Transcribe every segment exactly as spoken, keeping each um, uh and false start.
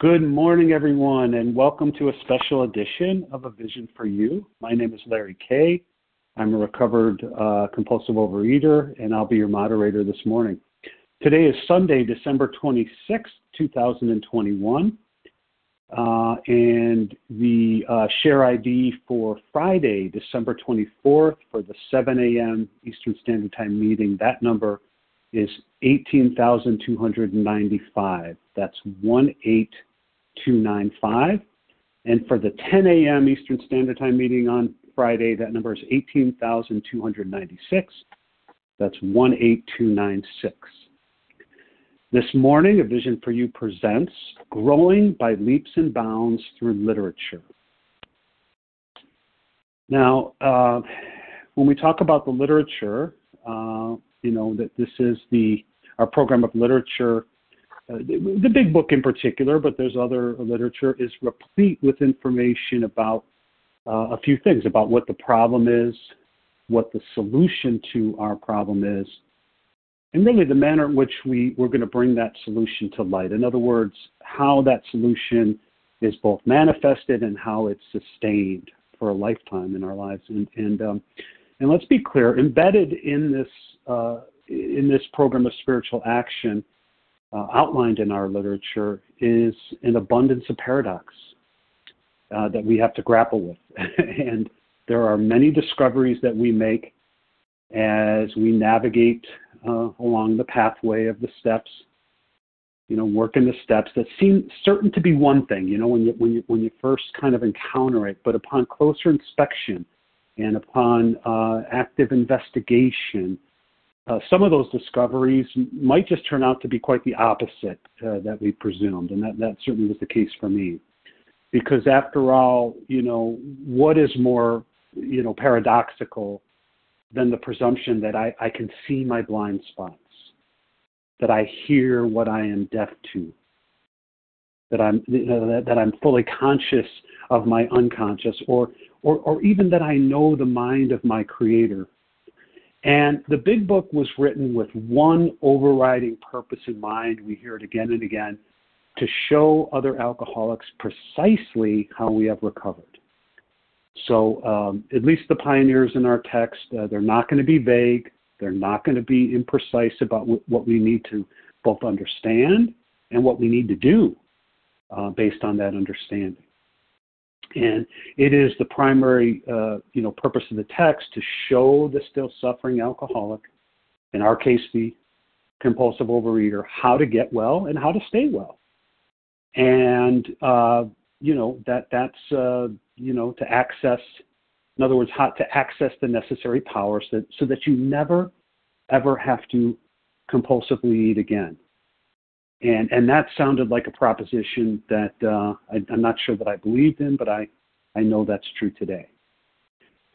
Good morning, everyone, and welcome to a special edition of A Vision for You. My name is Larry Kay. I'm a recovered uh, compulsive overeater, and I'll be your moderator this morning. Today is Sunday, December twenty-sixth, two thousand twenty-one, uh, and the uh, share I D for Friday, December twenty-fourth, for the seven a.m. Eastern Standard Time meeting, that number is eighteen thousand two hundred ninety-five. That's one eight two nine five. And for the ten a.m. Eastern Standard Time meeting on Friday, that number is eighteen thousand two hundred ninety-six. That's one eight two nine six. This morning, A Vision for You presents Growing by Leaps and Bounds Through Literature. Now, uh, when we talk about the literature, uh, you know, that this is the our program of literature. Uh, the, the big book in particular, but there's other literature, is replete with information about uh, a few things, about what the problem is, what the solution to our problem is, and really the manner in which we, we're going to bring that solution to light. In other words, how that solution is both manifested and how it's sustained for a lifetime in our lives. And, and, um, and let's be clear, embedded in this, uh, in this program of spiritual action, Uh, outlined in our literature, is an abundance of paradox uh, that we have to grapple with. And there are many discoveries that we make as we navigate uh, along the pathway of the steps, you know, work in the steps that seem certain to be one thing, you know, when you, when you, when you first kind of encounter it. But upon closer inspection and upon uh, active investigation, Uh, some of those discoveries might just turn out to be quite the opposite uh, that we presumed, and that, that certainly was the case for me. Because after all, you know, what is more, you know, paradoxical than the presumption that I, I can see my blind spots, that I hear what I am deaf to, that I'm you know, that, that I'm fully conscious of my unconscious, or, or or even that I know the mind of my Creator. And the big book was written with one overriding purpose in mind. We hear it again and again, to show other alcoholics precisely how we have recovered. So um, at least the pioneers in our text, uh, they're not going to be vague. They're not going to be imprecise about w- what we need to both understand and what we need to do uh, based on that understanding. And it is the primary, uh, you know, purpose of the text to show the still suffering alcoholic, in our case, the compulsive overeater, how to get well and how to stay well. And, uh, you know, that that's, uh, you know, to access, in other words, how to access the necessary powers that, so that you never, ever have to compulsively eat again. And and that sounded like a proposition that uh, I, I'm not sure that I believed in, but I, I know that's true today.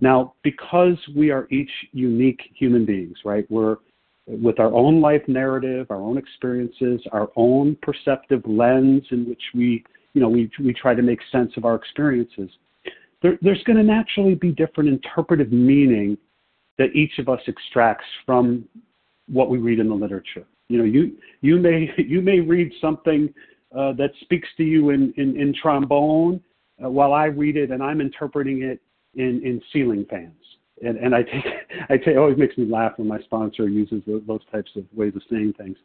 Now, because we are each unique human beings, right? We're with our own life narrative, our own experiences, our own perceptive lens in which we, you know, we we try to make sense of our experiences. There, there's going to naturally be different interpretive meaning that each of us extracts from what we read in the literature. You know, you you may you may read something uh, that speaks to you in in, in trombone, uh, while I read it and I'm interpreting it in, in ceiling fans. And and I take I take it always makes me laugh when my sponsor uses those types of ways of saying things.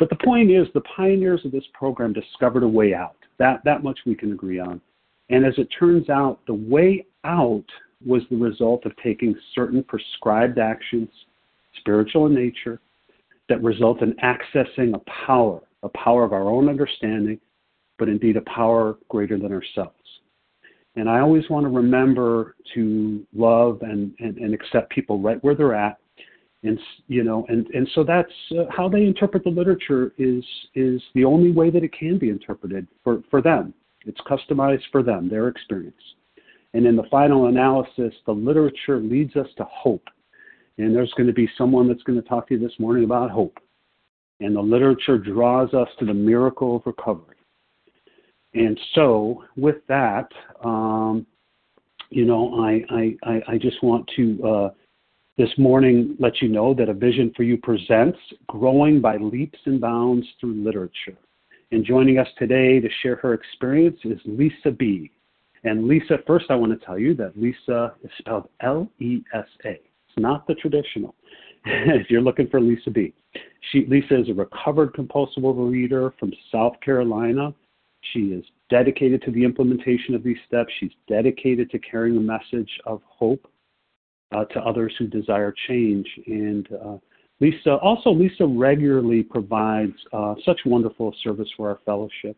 But the point is, the pioneers of this program discovered a way out. That that much we can agree on. And as it turns out, the way out was the result of taking certain prescribed actions, spiritual in nature, that result in accessing a power, a power of our own understanding, but indeed a power greater than ourselves. And I always want to remember to love and, and, and accept people right where they're at. And, you know, and, and so that's uh, how they interpret the literature is, is the only way that it can be interpreted for, for them. It's customized for them, their experience. And in the final analysis, the literature leads us to hope. And there's going to be someone that's going to talk to you this morning about hope. And the literature draws us to the miracle of recovery. And so with that, um, you know, I, I, I just want to uh, this morning let you know that A Vision for You presents Growing by Leaps and Bounds Through Literature. And joining us today to share her experience is Lesa B. And Lesa, first I want to tell you that Lesa is spelled L E S A. It's not the traditional. If you're looking for Lesa B. She, Lesa is a recovered compulsive overeater from South Carolina. She is dedicated to the implementation of these steps. She's dedicated to carrying a message of hope uh, to others who desire change. And uh, Lesa, also Lesa regularly provides uh, such wonderful service for our fellowship.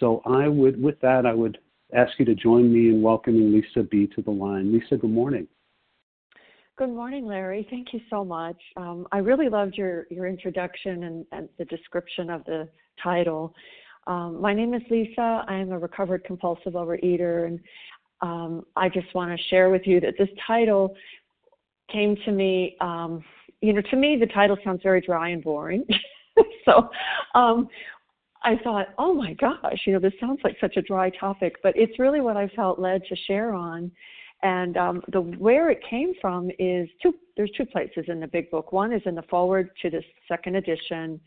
So I would, with that, I would ask you to join me in welcoming Lesa B to the line. Lesa, good morning. Good morning, Larry. Thank you so much. Um, I really loved your, your introduction and, and the description of the title. Um, my name is Lesa. I am a recovered compulsive overeater, and um, I just want to share with you that this title came to me, um, you know, to me the title sounds very dry and boring. so um, I thought, oh my gosh, you know, this sounds like such a dry topic, but it's really what I felt led to share on. And um, the where it came from is two. There's two places in the big book. One is in the forward to this second edition,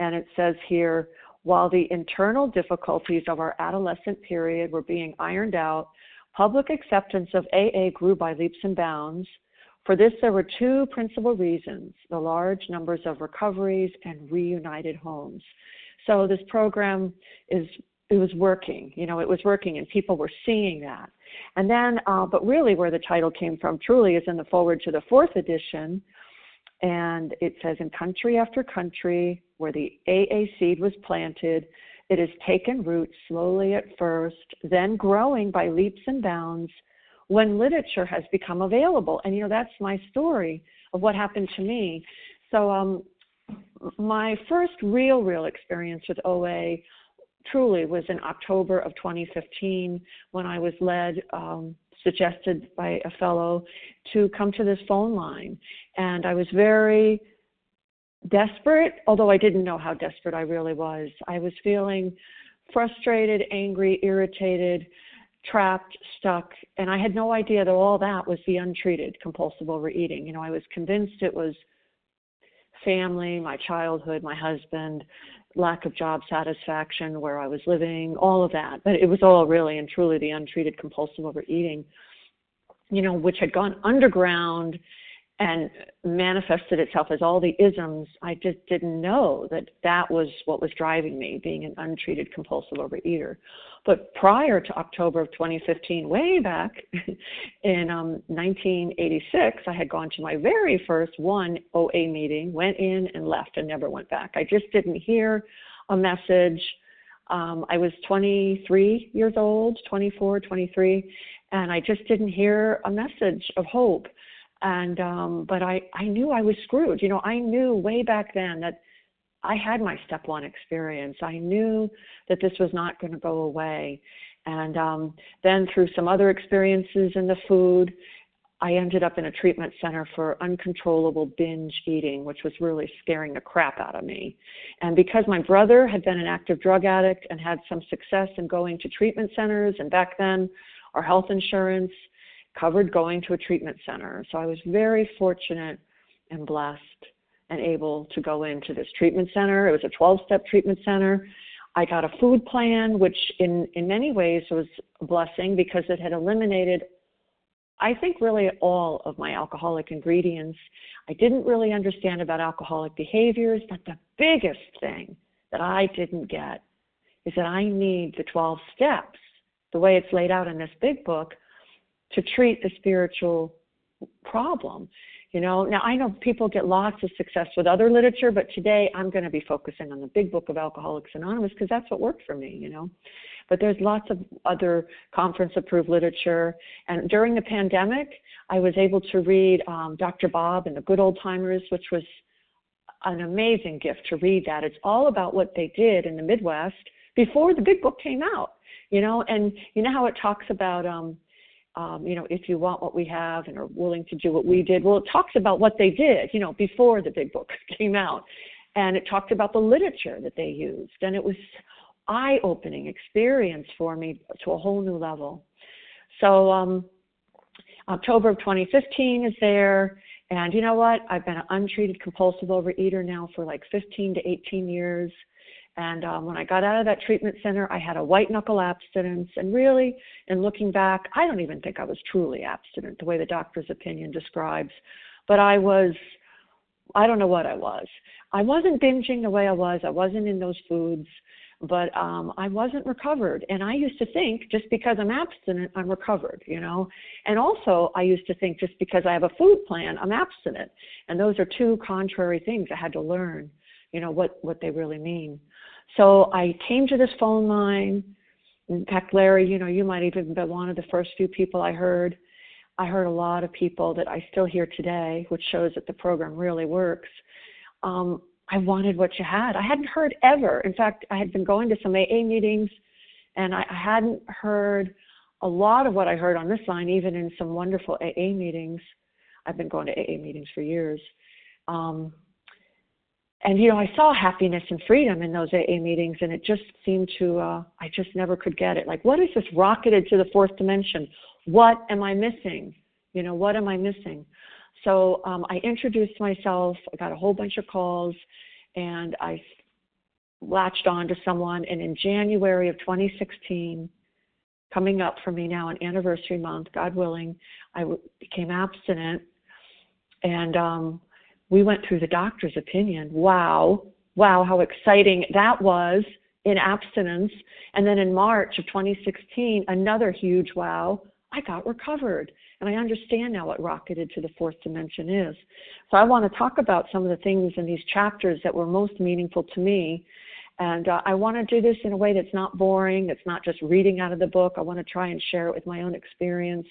and it says here, while the internal difficulties of our adolescent period were being ironed out, public acceptance of A A grew by leaps and bounds. For this, there were two principal reasons: the large numbers of recoveries and reunited homes. So this program is it was working. You know, it was working, and people were seeing that. And then, uh, but really where the title came from truly is in the forward to the fourth edition. And it says, in country after country where the A A seed was planted, it has taken root slowly at first, then growing by leaps and bounds when literature has become available. And, you know, that's my story of what happened to me. So um, my first real, real experience with O A truly was in October of twenty fifteen when I was led, um, suggested by a fellow to come to this phone line. And I was very desperate, although I didn't know how desperate I really was. I was feeling frustrated, angry, irritated, trapped, stuck. And I had no idea that all that was the untreated compulsive overeating. You know, I was convinced it was family, my childhood, my husband, lack of job satisfaction, where I was living, all of that. But it was all really and truly the untreated compulsive overeating, you know, which had gone underground and manifested itself as all the isms. I just didn't know that that was what was driving me, being an untreated compulsive overeater. But prior to October of twenty fifteen, way back in um, nineteen eighty-six, I had gone to my very first one O A meeting, went in and left and never went back. I just didn't hear a message. Um, I was twenty-three years old, twenty-four, twenty-three, and I just didn't hear a message of hope. And, um, but I, I knew I was screwed. You know, I knew way back then that I had my step one experience. I knew that this was not going to go away. And, um, then through some other experiences in the food, I ended up in a treatment center for uncontrollable binge eating, which was really scaring the crap out of me. And because my brother had been an active drug addict and had some success in going to treatment centers, and back then our health insurance covered going to a treatment center. So I was very fortunate and blessed and able to go into this treatment center. It was a twelve-step treatment center. I got a food plan, which in, in many ways was a blessing because it had eliminated, I think, really all of my alcoholic ingredients. I didn't really understand about alcoholic behaviors, but the biggest thing that I didn't get is that I need the twelve steps, the way it's laid out in this big book, to treat the spiritual problem. You know, now I know people get lots of success with other literature, but today I'm going to be focusing on the big book of Alcoholics Anonymous because that's what worked for me, you know. But there's lots of other conference-approved literature. And during the pandemic, I was able to read um, Doctor Bob and the Good Old Timers, which was an amazing gift to read that. It's all about what they did in the Midwest before the big book came out, you know. And you know how it talks about... Um, Um, you know, if you want what we have and are willing to do what we did. Well, it talks about what they did, you know, before the big book came out. And it talked about the literature that they used. And it was eye-opening experience for me to a whole new level. So um, October of twenty fifteen is there. And you know what? I've been an untreated compulsive overeater now for like fifteen to eighteen years. And um, when I got out of that treatment center, I had a white knuckle abstinence. And really, in looking back, I don't even think I was truly abstinent, the way the doctor's opinion describes. But I was, I don't know what I was. I wasn't binging the way I was. I wasn't in those foods. But um, I wasn't recovered. And I used to think just because I'm abstinent, I'm recovered, you know. And also I used to think just because I have a food plan, I'm abstinent. And those are two contrary things. I had to learn, you know, what, what they really mean. So I came to this phone line. In fact, Larry, you know, you might even have been one of the first few people I heard. I heard a lot of people that I still hear today, which shows that the program really works. Um, I wanted what you had. I hadn't heard ever. In fact, I had been going to some A A meetings, and I, I hadn't heard a lot of what I heard on this line, even in some wonderful A A meetings. I've been going to A A meetings for years. Um, and, you know, I saw happiness and freedom in those A A meetings, and it just seemed to, uh, I just never could get it. Like, what is this rocketed to the fourth dimension? What am I missing? You know, what am I missing? So um, I introduced myself, I got a whole bunch of calls, and I latched on to someone. And in January of twenty sixteen, coming up for me now, an anniversary month, God willing, I w- became abstinent. And um, we went through the doctor's opinion. Wow, wow, how exciting that was in abstinence. And then in March of twenty sixteen, another huge wow, I got recovered. And I understand now what rocketed to the fourth dimension is. So I want to talk about some of the things in these chapters that were most meaningful to me. And uh, I want to do this in a way that's not boring. It's not just reading out of the book. I want to try and share it with my own experience.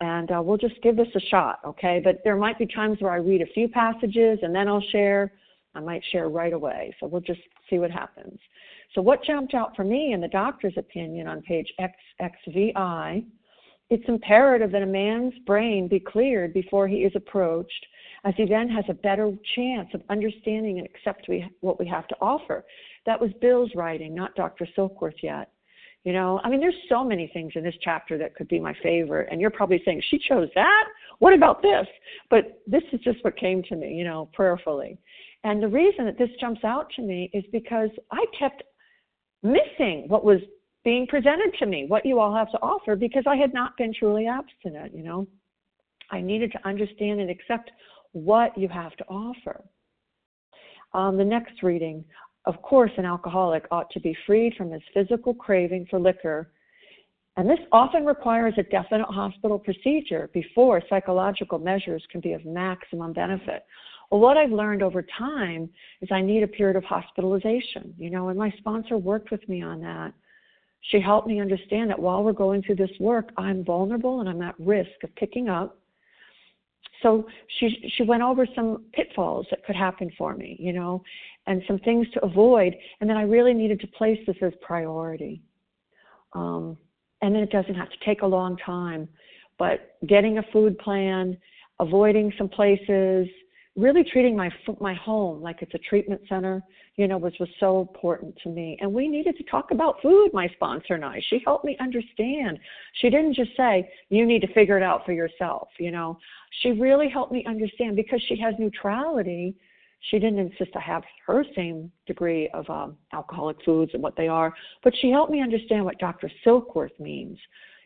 And uh, we'll just give this a shot, okay? But there might be times where I read a few passages and then I'll share. I might share right away. So we'll just see what happens. So what jumped out for me in the doctor's opinion on page X X V I, it's imperative that a man's brain be cleared before he is approached, as he then has a better chance of understanding and accepting what we have to offer. That was Bill's writing, not Doctor Silkworth yet. You know, I mean, there's so many things in this chapter that could be my favorite, and you're probably saying, she chose that? What about this? But this is just what came to me, you know, prayerfully. And the reason that this jumps out to me is because I kept missing what was being presented to me, what you all have to offer, because I had not been truly abstinent, you know. I needed to understand and accept what you have to offer. Um, the next reading, of course, an alcoholic ought to be freed from his physical craving for liquor, and this often requires a definite hospital procedure before psychological measures can be of maximum benefit. Well, what I've learned over time is I need a period of hospitalization, you know, and my sponsor worked with me on that. She helped me understand that while we're going through this work, I'm vulnerable and I'm at risk of picking up. So she she went over some pitfalls that could happen for me, you know, and some things to avoid. And then I really needed to place this as priority. Um, and then it doesn't have to take a long time. But getting a food plan, avoiding some places, really treating my my home like it's a treatment center, you know, which was so important to me. And we needed to talk about food, my sponsor and I. She helped me understand. She didn't just say, you need to figure it out for yourself, you know. She really helped me understand because she has neutrality. She didn't insist I have her same degree of um, alcoholic foods and what they are, but she helped me understand what Doctor Silkworth means,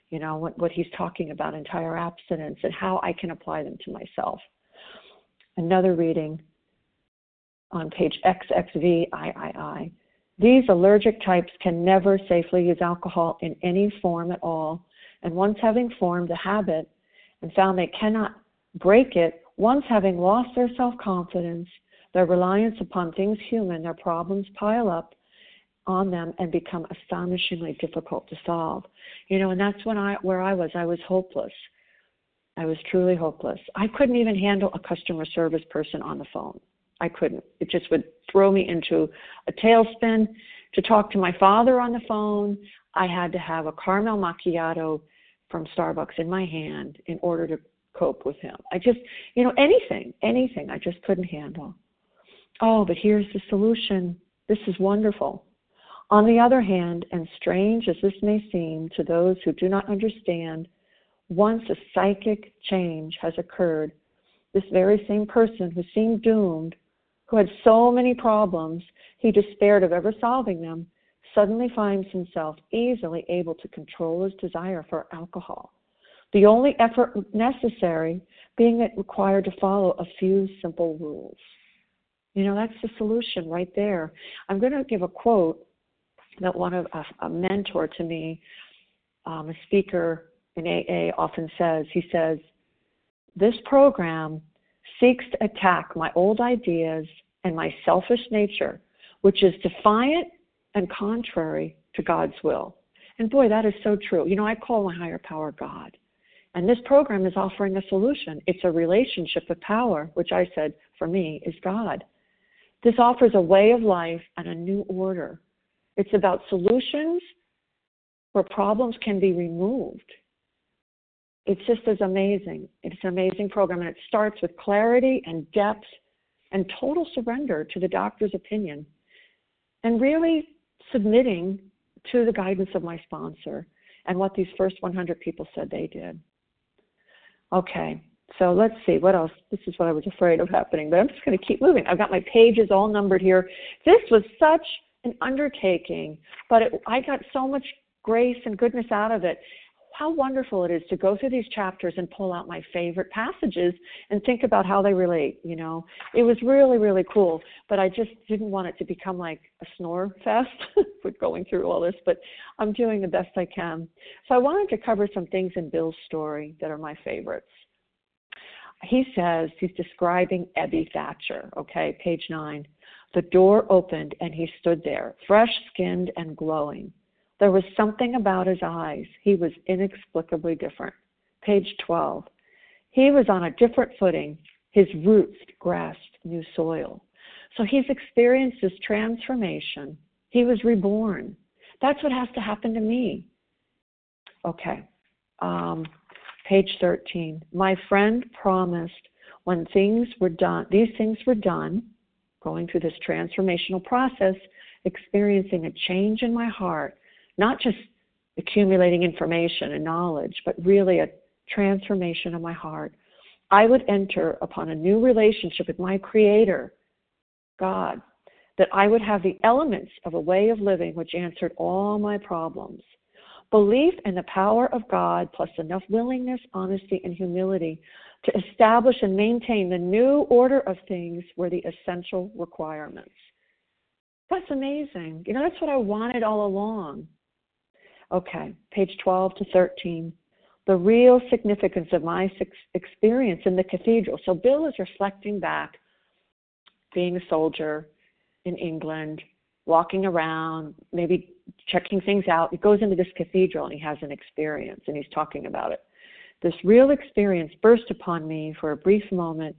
you know, what, what he's talking about, entire abstinence, and how I can apply them to myself. Another reading on page X X V I I I. These allergic types can never safely use alcohol in any form at all. And once having formed a habit and found they cannot break it, once having lost their self-confidence, their reliance upon things human, their problems pile up on them and become astonishingly difficult to solve. You know, and that's when I, where I was. I was hopeless. I was truly hopeless. I couldn't even handle a customer service person on the phone. I couldn't. It just would throw me into a tailspin. To talk to my father on the phone, I had to have a caramel macchiato from Starbucks in my hand in order to cope with him. I just, you know, anything, anything I just couldn't handle. Oh, but here's the solution. This is wonderful. On the other hand, and strange as this may seem to those who do not understand, once a psychic change has occurred, this very same person who seemed doomed, who had so many problems he despaired of ever solving them, suddenly finds himself easily able to control his desire for alcohol, the only effort necessary being that required to follow a few simple rules. You know, that's the solution right there. I'm going to give a quote that one of a, a mentor to me, um, a speaker in A A, often says. He says, "This program seeks to attack my old ideas and my selfish nature, which is defiant and contrary to God's will." And boy, that is so true. You know, I call my higher power God. And this program is offering a solution. It's a relationship of power, which I said, for me, is God. This offers a way of life and a new order. It's about solutions where problems can be removed. It's just as amazing. It's an amazing program, and it starts with clarity and depth and total surrender to the doctor's opinion and really submitting to the guidance of my sponsor and what these first one hundred people said they did. Okay, so let's see, what else? This is what I was afraid of happening, but I'm just going to keep moving. I've got my pages all numbered here. This was such an undertaking, but it, I got so much grace and goodness out of it. How wonderful it is to go through these chapters and pull out my favorite passages and think about how they relate, you know. It was really, really cool, but I just didn't want it to become like a snore fest with going through all this, but I'm doing the best I can. So I wanted to cover some things in Bill's story that are my favorites. He says, he's describing Ebby Thatcher, okay, page nine. "The door opened and he stood there, fresh-skinned and glowing. There was something about his eyes. He was inexplicably different." Page twelve. "He was on a different footing. His roots grasped new soil." So he's experienced this transformation. He was reborn. That's what has to happen to me. Okay. Um, page thirteen. "My friend promised when things were done, these things were done, going through this transformational process, experiencing a change in my heart, not just accumulating information and knowledge, but really a transformation of my heart, I would enter upon a new relationship with my Creator, God, that I would have the elements of a way of living which answered all my problems. Belief in the power of God, plus enough willingness, honesty, and humility to establish and maintain the new order of things were the essential requirements." That's amazing. You know, that's what I wanted all along. Okay, page twelve to thirteen. "The real significance of my experience in the cathedral." So Bill is reflecting back, being a soldier in England, walking around, maybe checking things out. He goes into this cathedral and he has an experience, and he's talking about it. "This real experience burst upon me for a brief moment.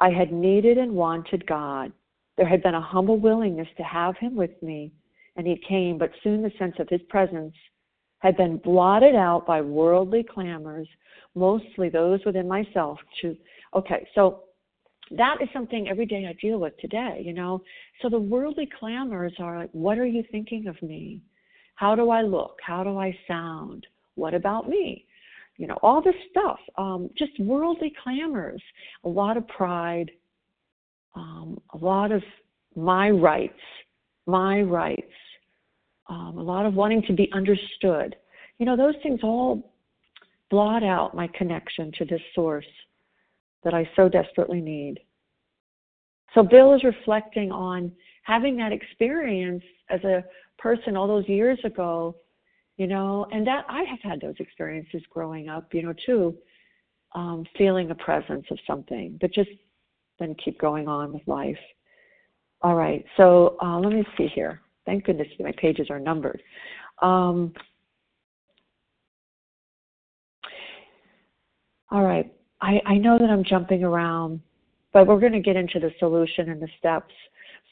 I had needed and wanted God. There had been a humble willingness to have him with me, and he came, but soon the sense of his presence had been blotted out by worldly clamors, mostly those within myself." To okay, so that is something every day I deal with today, you know. So the worldly clamors are like, what are you thinking of me? How do I look? How do I sound? What about me? You know, all this stuff, um, just worldly clamors, a lot of pride, Um, a lot of my rights, my rights, um, a lot of wanting to be understood. You know, those things all blot out my connection to this source that I so desperately need. So Bill is reflecting on having that experience as a person all those years ago, you know, and that I have had those experiences growing up, you know, too, um, feeling a presence of something, but just then keep going on with life. All right, so uh, let me see here. Thank goodness my pages are numbered. Um, all right, I, I know that I'm jumping around, but we're going to get into the solution and the steps.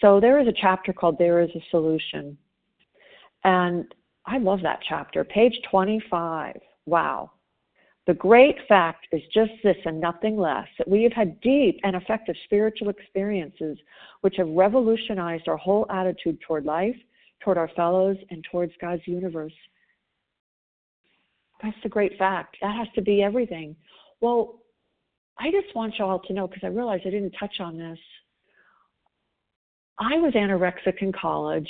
So there is a chapter called There is a Solution, and I love that chapter. Page twenty-five, wow. "The great fact is just this and nothing less, that we have had deep and effective spiritual experiences which have revolutionized our whole attitude toward life, toward our fellows, and towards God's universe." That's the great fact. That has to be everything. Well, I just want you all to know, because I realize I didn't touch on this, I was anorexic in college,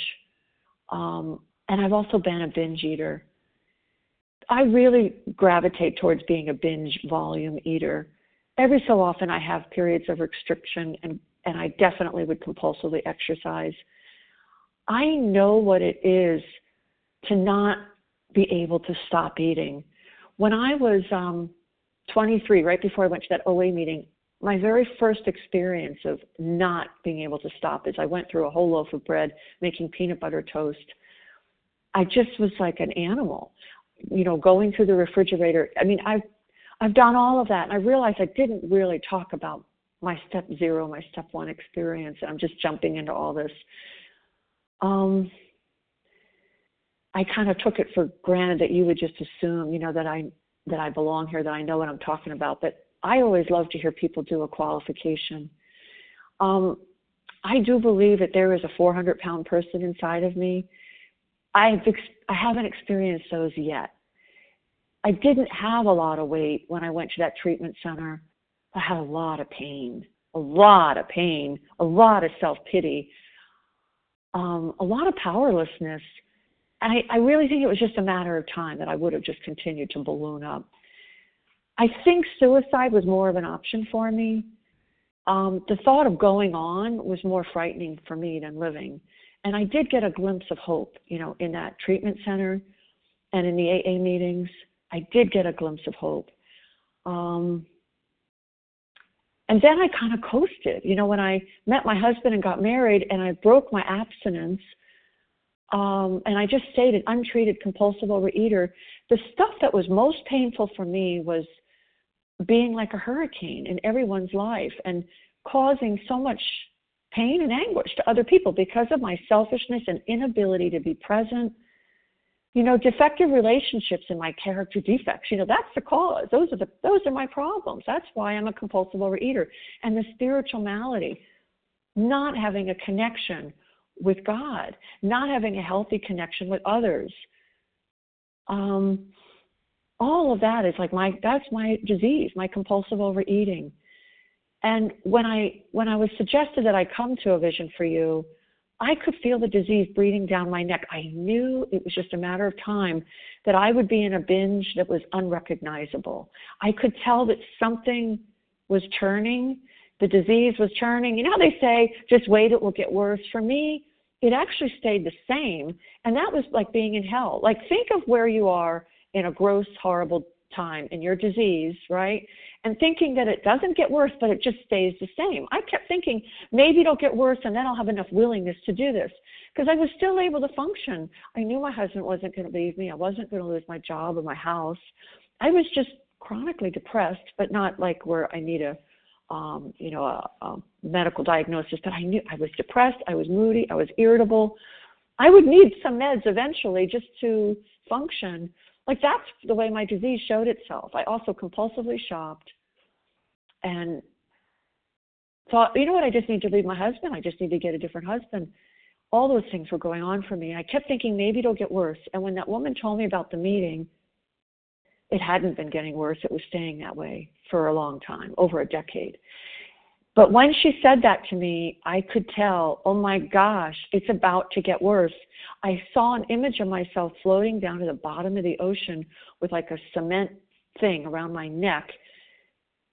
um, and I've also been a binge eater. I really gravitate towards being a binge volume eater. Every so often I have periods of restriction, and, and I definitely would compulsively exercise. I know what it is to not be able to stop eating. When I was um, twenty-three, right before I went to that O A meeting, my very first experience of not being able to stop is I went through a whole loaf of bread making peanut butter toast. I just was like an animal, you know, going through the refrigerator. I mean, I've, I've done all of that, and I realized I didn't really talk about my step zero, my step one experience, and I'm just jumping into all this. Um, I kind of took it for granted that you would just assume, you know, that I that I belong here, that I know what I'm talking about. But I always love to hear people do a qualification. Um, I do believe that there is a four hundred pound person inside of me. I've ex- I haven't experienced those yet. I didn't have a lot of weight when I went to that treatment center. I had a lot of pain, a lot of pain, a lot of self-pity, um, a lot of powerlessness. And I, I really think it was just a matter of time that I would have just continued to balloon up. I think suicide was more of an option for me. Um, the thought of going on was more frightening for me than living. And I did get a glimpse of hope, you know, in that treatment center and in the A A meetings. I did get a glimpse of hope. Um, and then I kind of coasted. You know, when I met my husband and got married and I broke my abstinence, Um, and I just stayed an untreated compulsive overeater. The stuff that was most painful for me was being like a hurricane in everyone's life and causing so much pain and anguish to other people because of my selfishness and inability to be present. You know, defective relationships and my character defects, you know, that's the cause. Those are the, those are my problems. That's why I'm a compulsive overeater. And the spiritual malady, not having a connection with God, not having a healthy connection with others. Um, all of that is like my, that's my disease, my compulsive overeating. And when I, when I was suggested that I come to A Vision for You, I could feel the disease breathing down my neck. I knew it was just a matter of time that I would be in a binge that was unrecognizable. I could tell that something was turning. The disease was turning. You know how they say, just wait, it will get worse. For me, it actually stayed the same. And that was like being in hell. Like, think of where you are in a gross, horrible time in your disease, right? And thinking that it doesn't get worse, but it just stays the same. I kept thinking, maybe it'll get worse, and then I'll have enough willingness to do this. Because I was still able to function. I knew my husband wasn't going to leave me. I wasn't going to lose my job or my house. I was just chronically depressed, but not like where I need a Um, you know, a, a medical diagnosis, but I knew I was depressed, I was moody, I was irritable. I would need some meds eventually just to function. Like, that's the way my disease showed itself. I also compulsively shopped and thought, you know what, I just need to leave my husband. I just need to get a different husband. All those things were going on for me. And I kept thinking, maybe it'll get worse. And when that woman told me about the meeting, it hadn't been getting worse. It was staying that way for a long time, over a decade. But when she said that to me, I could tell, oh my gosh, it's about to get worse. I saw an image of myself floating down to the bottom of the ocean with like a cement thing around my neck,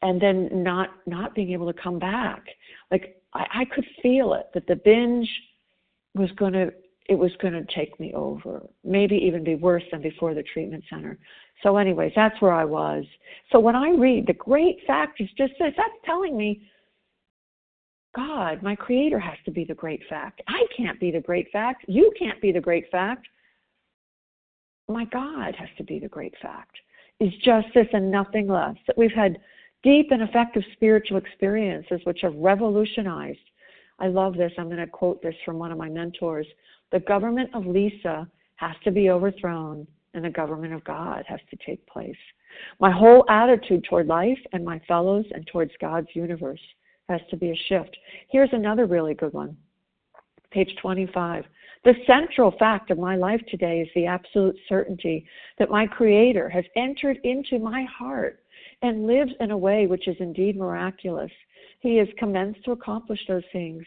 and then not not being able to come back. Like, I, I could feel it, that the binge was going to, it was going to take me over, maybe even be worse than before the treatment center. So anyways, that's where I was. So when I read, the great fact is just this. That's telling me, God, my creator has to be the great fact. I can't be the great fact. You can't be the great fact. My God has to be the great fact. It's just this and nothing less. That we've had deep and effective spiritual experiences which have revolutionized. I love this. I'm going to quote this from one of my mentors. The government of Lesa has to be overthrown, and the government of God has to take place. My whole attitude toward life and my fellows and towards God's universe has to be a shift. Here's another really good one, page twenty-five. The central fact of my life today is the absolute certainty that my Creator has entered into my heart and lives in a way which is indeed miraculous. He has commenced to accomplish those things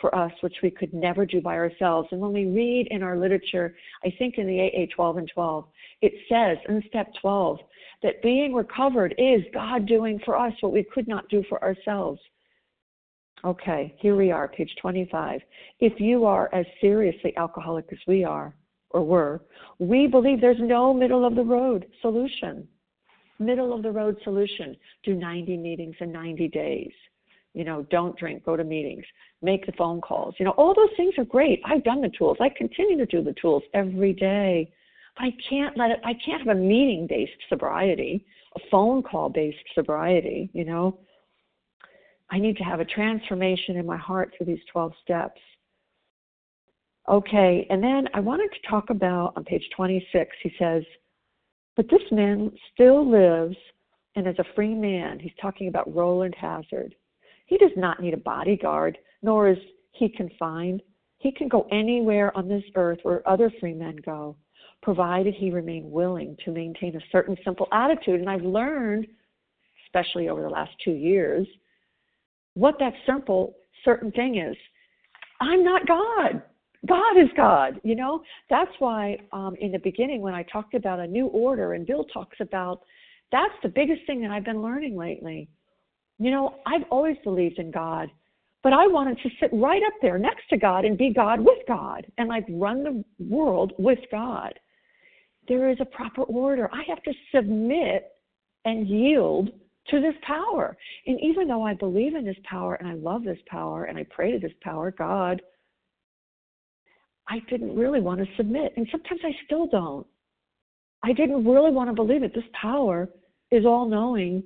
for us, which we could never do by ourselves. And when we read in our literature, I think in the A A twelve and twelve, it says in step twelve that being recovered is God doing for us what we could not do for ourselves. Okay, here we are, page twenty-five. If you are as seriously alcoholic as we are, or were, we believe there's no middle-of-the-road solution. Middle-of-the-road solution. Do ninety meetings in ninety days. You know, don't drink, go to meetings, make the phone calls. You know, all those things are great. I've done the tools. I continue to do the tools every day. But I can't let it, I can't have a meeting-based sobriety, a phone call-based sobriety, you know. I need to have a transformation in my heart through these twelve steps. Okay, and then I wanted to talk about, on page twenty-six, he says, but this man still lives and is a free man. He's talking about Roland Hazard. He does not need a bodyguard, nor is he confined. He can go anywhere on this earth where other free men go, provided he remain willing to maintain a certain simple attitude. And I've learned, especially over the last two years, what that simple, certain thing is. I'm not God. God is God, you know? That's why um, in the beginning when I talked about a new order, and Bill talks about, that's the biggest thing that I've been learning lately. You know, I've always believed in God, but I wanted to sit right up there next to God and be God with God and like run the world with God. There is a proper order. I have to submit and yield to this power. And even though I believe in this power and I love this power and I pray to this power, God, I didn't really want to submit. And sometimes I still don't. I didn't really want to believe it. This power is all-knowing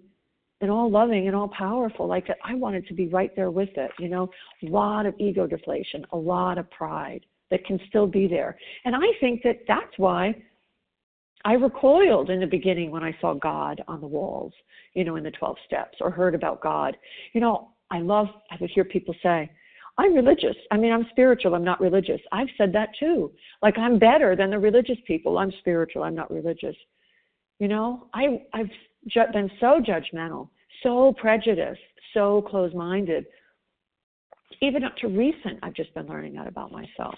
and all-loving and all-powerful. Like that, I wanted to be right there with it, you know. A lot of ego deflation, a lot of pride that can still be there. And I think that that's why I recoiled in the beginning when I saw God on the walls, you know, in the twelve steps, or heard about God. You know, I love, I would hear people say, I'm religious. I mean, I'm spiritual. I'm not religious. I've said that too. Like, I'm better than the religious people. I'm spiritual. I'm not religious. You know, I, I've ju- been so judgmental, so prejudiced, so closed-minded. Even up to recent, I've just been learning that about myself.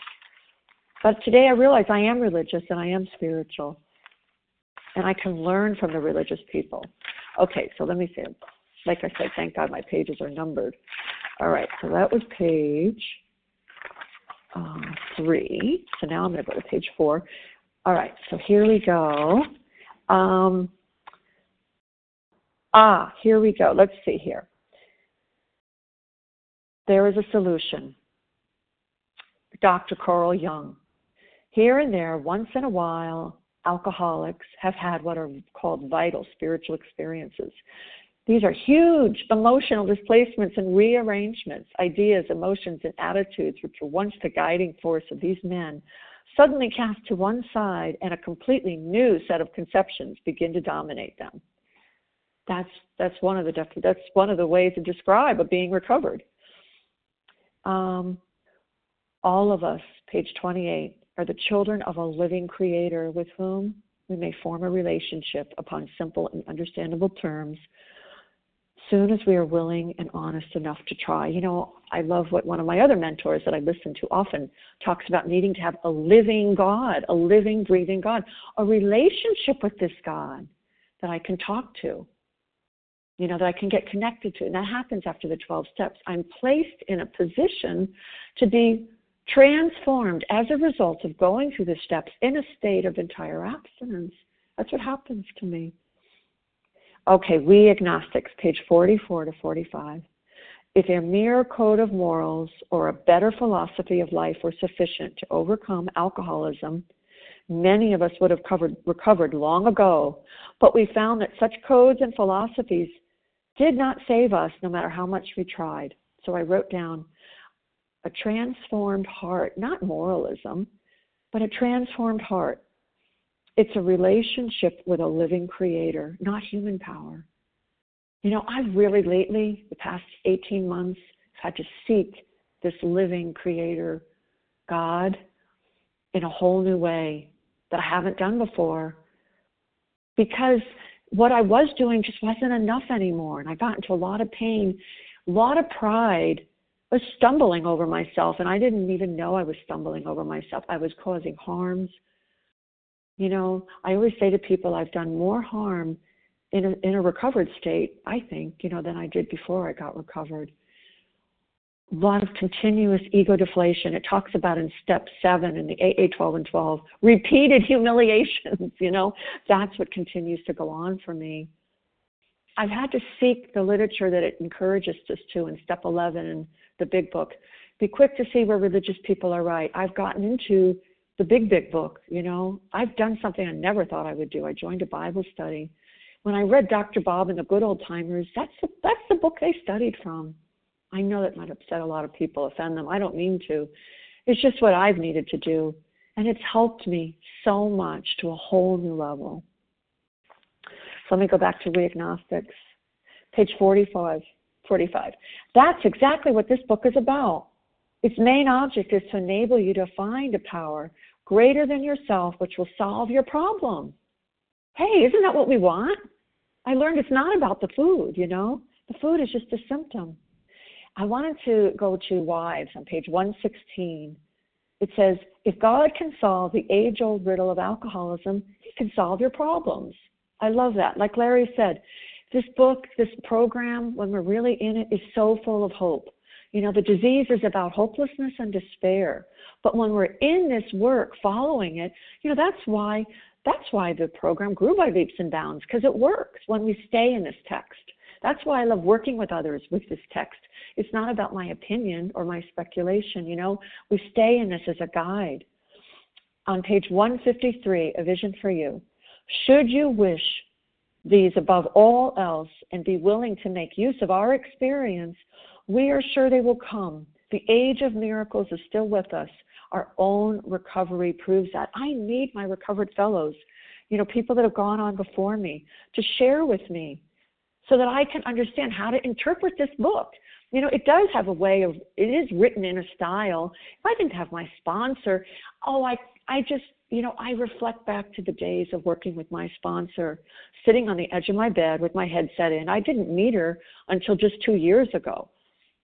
But today I realize I am religious and I am spiritual. And I can learn from the religious people. Okay, so let me see. Like I said, thank God my pages are numbered. All right, so that was page um, three. So now I'm going to go to page four. All right, so here we go. Um, ah, here we go. Let's see here. There is a solution. Doctor Carl Jung. Here and there, once in a while, alcoholics have had what are called vital spiritual experiences. These are huge emotional displacements and rearrangements. Ideas, emotions, and attitudes, which were once the guiding force of these men, suddenly cast to one side, and a completely new set of conceptions begin to dominate them. That's that's one of the def- that's one of the ways to describe a being recovered. Um, all of us, page twenty-eight, are the children of a living creator with whom we may form a relationship upon simple and understandable terms, soon as we are willing and honest enough to try. You know, I love what one of my other mentors that I listen to often talks about, needing to have a living God, a living, breathing God, a relationship with this God that I can talk to, you know, that I can get connected to. And that happens after the twelve steps. I'm placed in a position to be transformed as a result of going through the steps in a state of entire abstinence. That's what happens to me. Okay, we agnostics, page forty-four to forty-five. If a mere code of morals or a better philosophy of life were sufficient to overcome alcoholism, many of us would have covered, recovered long ago. But we found that such codes and philosophies did not save us, no matter how much we tried. So I wrote down a transformed heart, not moralism, but a transformed heart. It's a relationship with a living creator, not human power. You know, I've really lately, the past eighteen months, had to seek this living creator God in a whole new way that I haven't done before, because what I was doing just wasn't enough anymore. And I got into a lot of pain, a lot of pride, was stumbling over myself, and I didn't even know I was stumbling over myself. I was causing harms. You know, I always say to people, I've done more harm in a, in a recovered state, I think, you know, than I did before I got recovered. A lot of continuous ego deflation. It talks about in step seven in the A A twelve and twelve, repeated humiliations, you know. That's what continues to go on for me. I've had to seek the literature that it encourages us to in step eleven in the big book. Be quick to see where religious people are right. I've gotten into the big, big book, you know. I've done something I never thought I would do. I joined a Bible study. When I read Doctor Bob and the Good Old Timers, that's the, that's the book they studied from. I know that might upset a lot of people, offend them. I don't mean to. It's just what I've needed to do. And it's helped me so much to a whole new level. So let me go back to Reagnostics, page forty-five. That's exactly what this book is about. Its main object is to enable you to find a power greater than yourself, which will solve your problem. Hey, isn't that what we want? I learned it's not about the food, you know. The food is just a symptom. I wanted to go to Wives on page one sixteen. It says, if God can solve the age-old riddle of alcoholism, he can solve your problems. I love that. Like Larry said, this book, this program, when we're really in it, is so full of hope. You know, the disease is about hopelessness and despair. But when we're in this work, following it, you know, that's why that's why the program grew by leaps and bounds, because it works when we stay in this text. That's why I love working with others with this text. It's not about my opinion or my speculation, you know. We stay in this as a guide. On page one fifty-three, A Vision for You. Should you wish these above all else and be willing to make use of our experience, we are sure they will come. The age of miracles is still with us. Our own recovery proves that. I need my recovered fellows, you know, people that have gone on before me, to share with me so that I can understand how to interpret this book. You know, it does have a way of, it is written in a style. If I didn't have my sponsor, oh, I, I just, you know, I reflect back to the days of working with my sponsor, sitting on the edge of my bed with my headset in. I didn't meet her until just two years ago.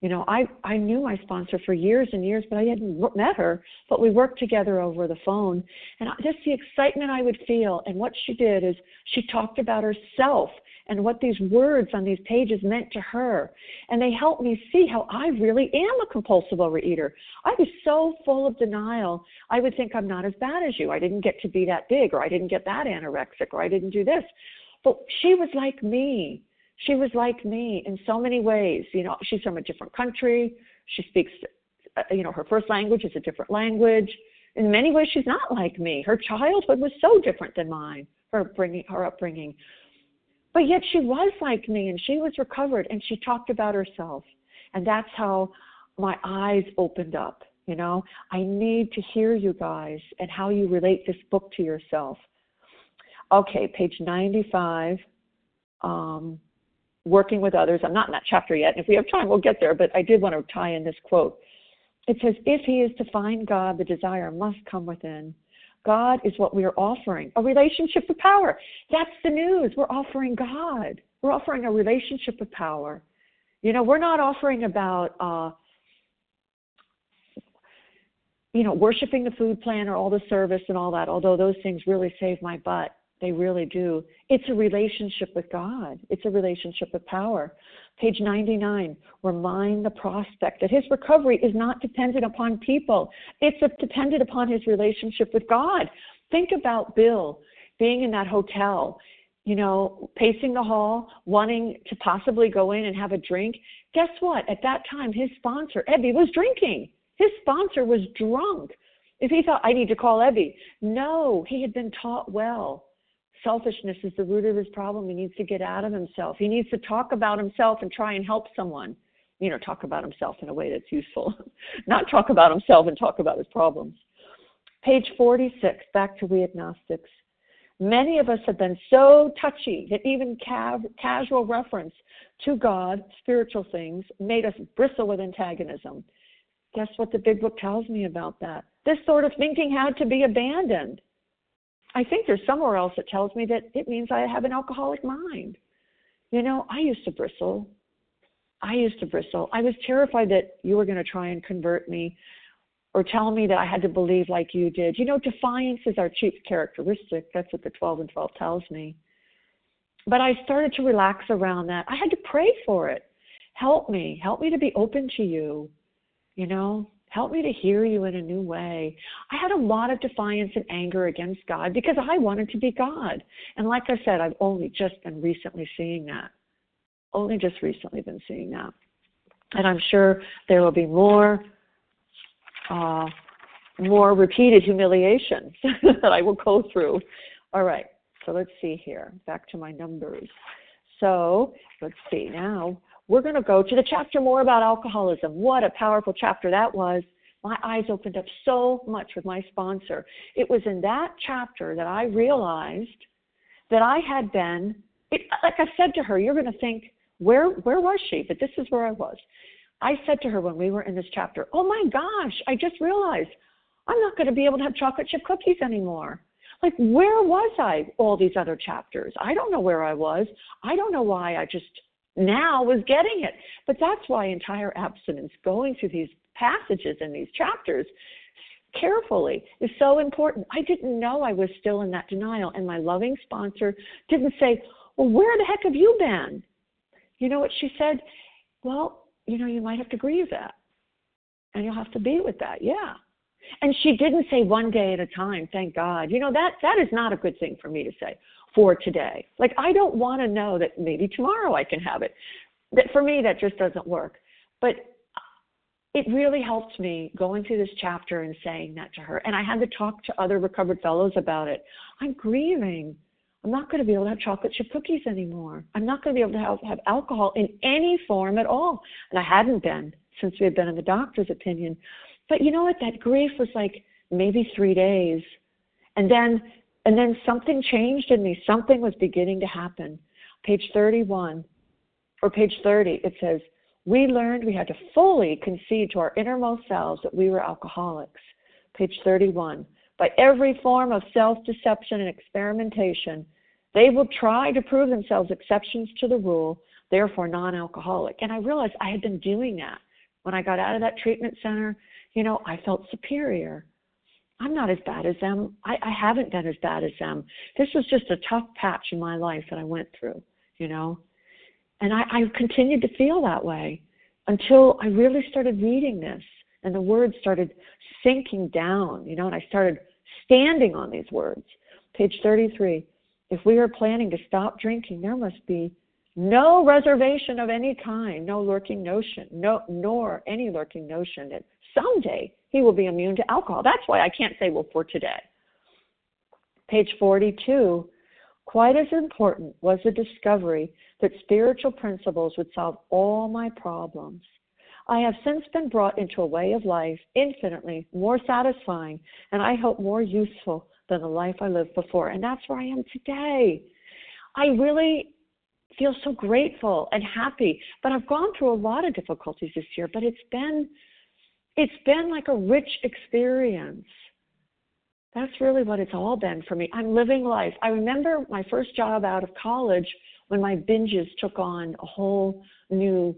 You know, I, I knew my sponsor for years and years, but I hadn't met her. But we worked together over the phone. And just the excitement I would feel. And what she did is she talked about herself and what these words on these pages meant to her. And they helped me see how I really am a compulsive overeater. I was so full of denial. I would think, I'm not as bad as you. I didn't get to be that big, or I didn't get that anorexic, or I didn't do this. But she was like me. She was like me in so many ways. You know, she's from a different country. She speaks, you know, her first language is a different language. In many ways, she's not like me. Her childhood was so different than mine, her upbringing, her upbringing. But yet she was like me, and she was recovered, and she talked about herself. And that's how my eyes opened up, you know. I need to hear you guys and how you relate this book to yourself. Okay, page ninety-five, um, working with others. I'm not in that chapter yet. And if we have time, we'll get there. But I did want to tie in this quote. It says, if he is to find God, the desire must come within. God is what we are offering, a relationship with power. That's the news. We're offering God. We're offering a relationship with power. You know, we're not offering about, uh, you know, worshiping the food plan or all the service and all that, although those things really save my butt. They really do. It's a relationship with God. It's a relationship with power. Page ninety-nine, remind the prospect that his recovery is not dependent upon people. It's dependent upon his relationship with God. Think about Bill being in that hotel, you know, pacing the hall, wanting to possibly go in and have a drink. Guess what? At that time, his sponsor, Ebby, was drinking. His sponsor was drunk. If he thought, I need to call Ebby. No, he had been taught well. Selfishness is the root of his problem. He needs to get out of himself. He needs to talk about himself and try and help someone. You know, talk about himself in a way that's useful. Not talk about himself and talk about his problems. Page forty-six, back to We Agnostics. Many of us have been so touchy that even ca- casual reference to God, spiritual things, made us bristle with antagonism. Guess what the big book tells me about that? This sort of thinking had to be abandoned. I think there's somewhere else that tells me that it means I have an alcoholic mind. You know, I used to bristle. I used to bristle. I was terrified that you were going to try and convert me or tell me that I had to believe like you did. You know, defiance is our chief characteristic. That's what the twelve and twelve tells me. But I started to relax around that. I had to pray for it. Help me. Help me to be open to you, you know. Help me to hear you in a new way. I had a lot of defiance and anger against God because I wanted to be God. And like I said, I've only just been recently seeing that. Only just recently been seeing that. And I'm sure there will be more uh, more repeated humiliations that I will go through. All right, so let's see here. Back to my numbers. So let's see now. We're going to go to the chapter more about alcoholism. What a powerful chapter that was. My eyes opened up so much with my sponsor. It was in that chapter that I realized that I had been, it, like I said to her, you're going to think, where, where was she? But this is where I was. I said to her when we were in this chapter, oh my gosh, I just realized I'm not going to be able to have chocolate chip cookies anymore. Like, where was I all these other chapters? I don't know where I was. I don't know why I just... now was getting it. But that's why entire abstinence, going through these passages and these chapters carefully, is so important. I didn't know I was still in that denial, and my loving sponsor didn't say, well, where the heck have you been? You know what she said? Well, you know, you might have to grieve that, and you'll have to be with that, yeah. And she didn't say one day at a time, thank God. You know, that that is not a good thing for me to say. For today. Like, I don't want to know that maybe tomorrow I can have it. That for me, that just doesn't work. But it really helped me going through this chapter and saying that to her. And I had to talk to other recovered fellows about it. I'm grieving. I'm not going to be able to have chocolate chip cookies anymore. I'm not going to be able to have, have alcohol in any form at all. And I hadn't been since we had been in the doctor's opinion. But you know what? That grief was like maybe three days. And then And then something changed in me. Something was beginning to happen. Page thirty-one, or page thirty, it says, we learned we had to fully concede to our innermost selves that we were alcoholics. Page thirty-one, by every form of self-deception and experimentation, they will try to prove themselves exceptions to the rule, therefore non-alcoholic. And I realized I had been doing that. When I got out of that treatment center, you know, I felt superior. I'm not as bad as them. I, I haven't been as bad as them. This was just a tough patch in my life that I went through, you know. And I, I continued to feel that way until I really started reading this, and the words started sinking down, you know, and I started standing on these words. Page thirty-three, if we are planning to stop drinking, there must be no reservation of any kind, no lurking notion, no, nor any lurking notion that someday he will be immune to alcohol. That's why I can't say, well, for today. Page forty-two, quite as important was the discovery that spiritual principles would solve all my problems. I have since been brought into a way of life infinitely more satisfying, and I hope more useful than the life I lived before. And that's where I am today. I really feel so grateful and happy, but I've gone through a lot of difficulties this year, but it's been It's been like a rich experience. That's really what it's all been for me. I'm living life. I remember my first job out of college when my binges took on a whole new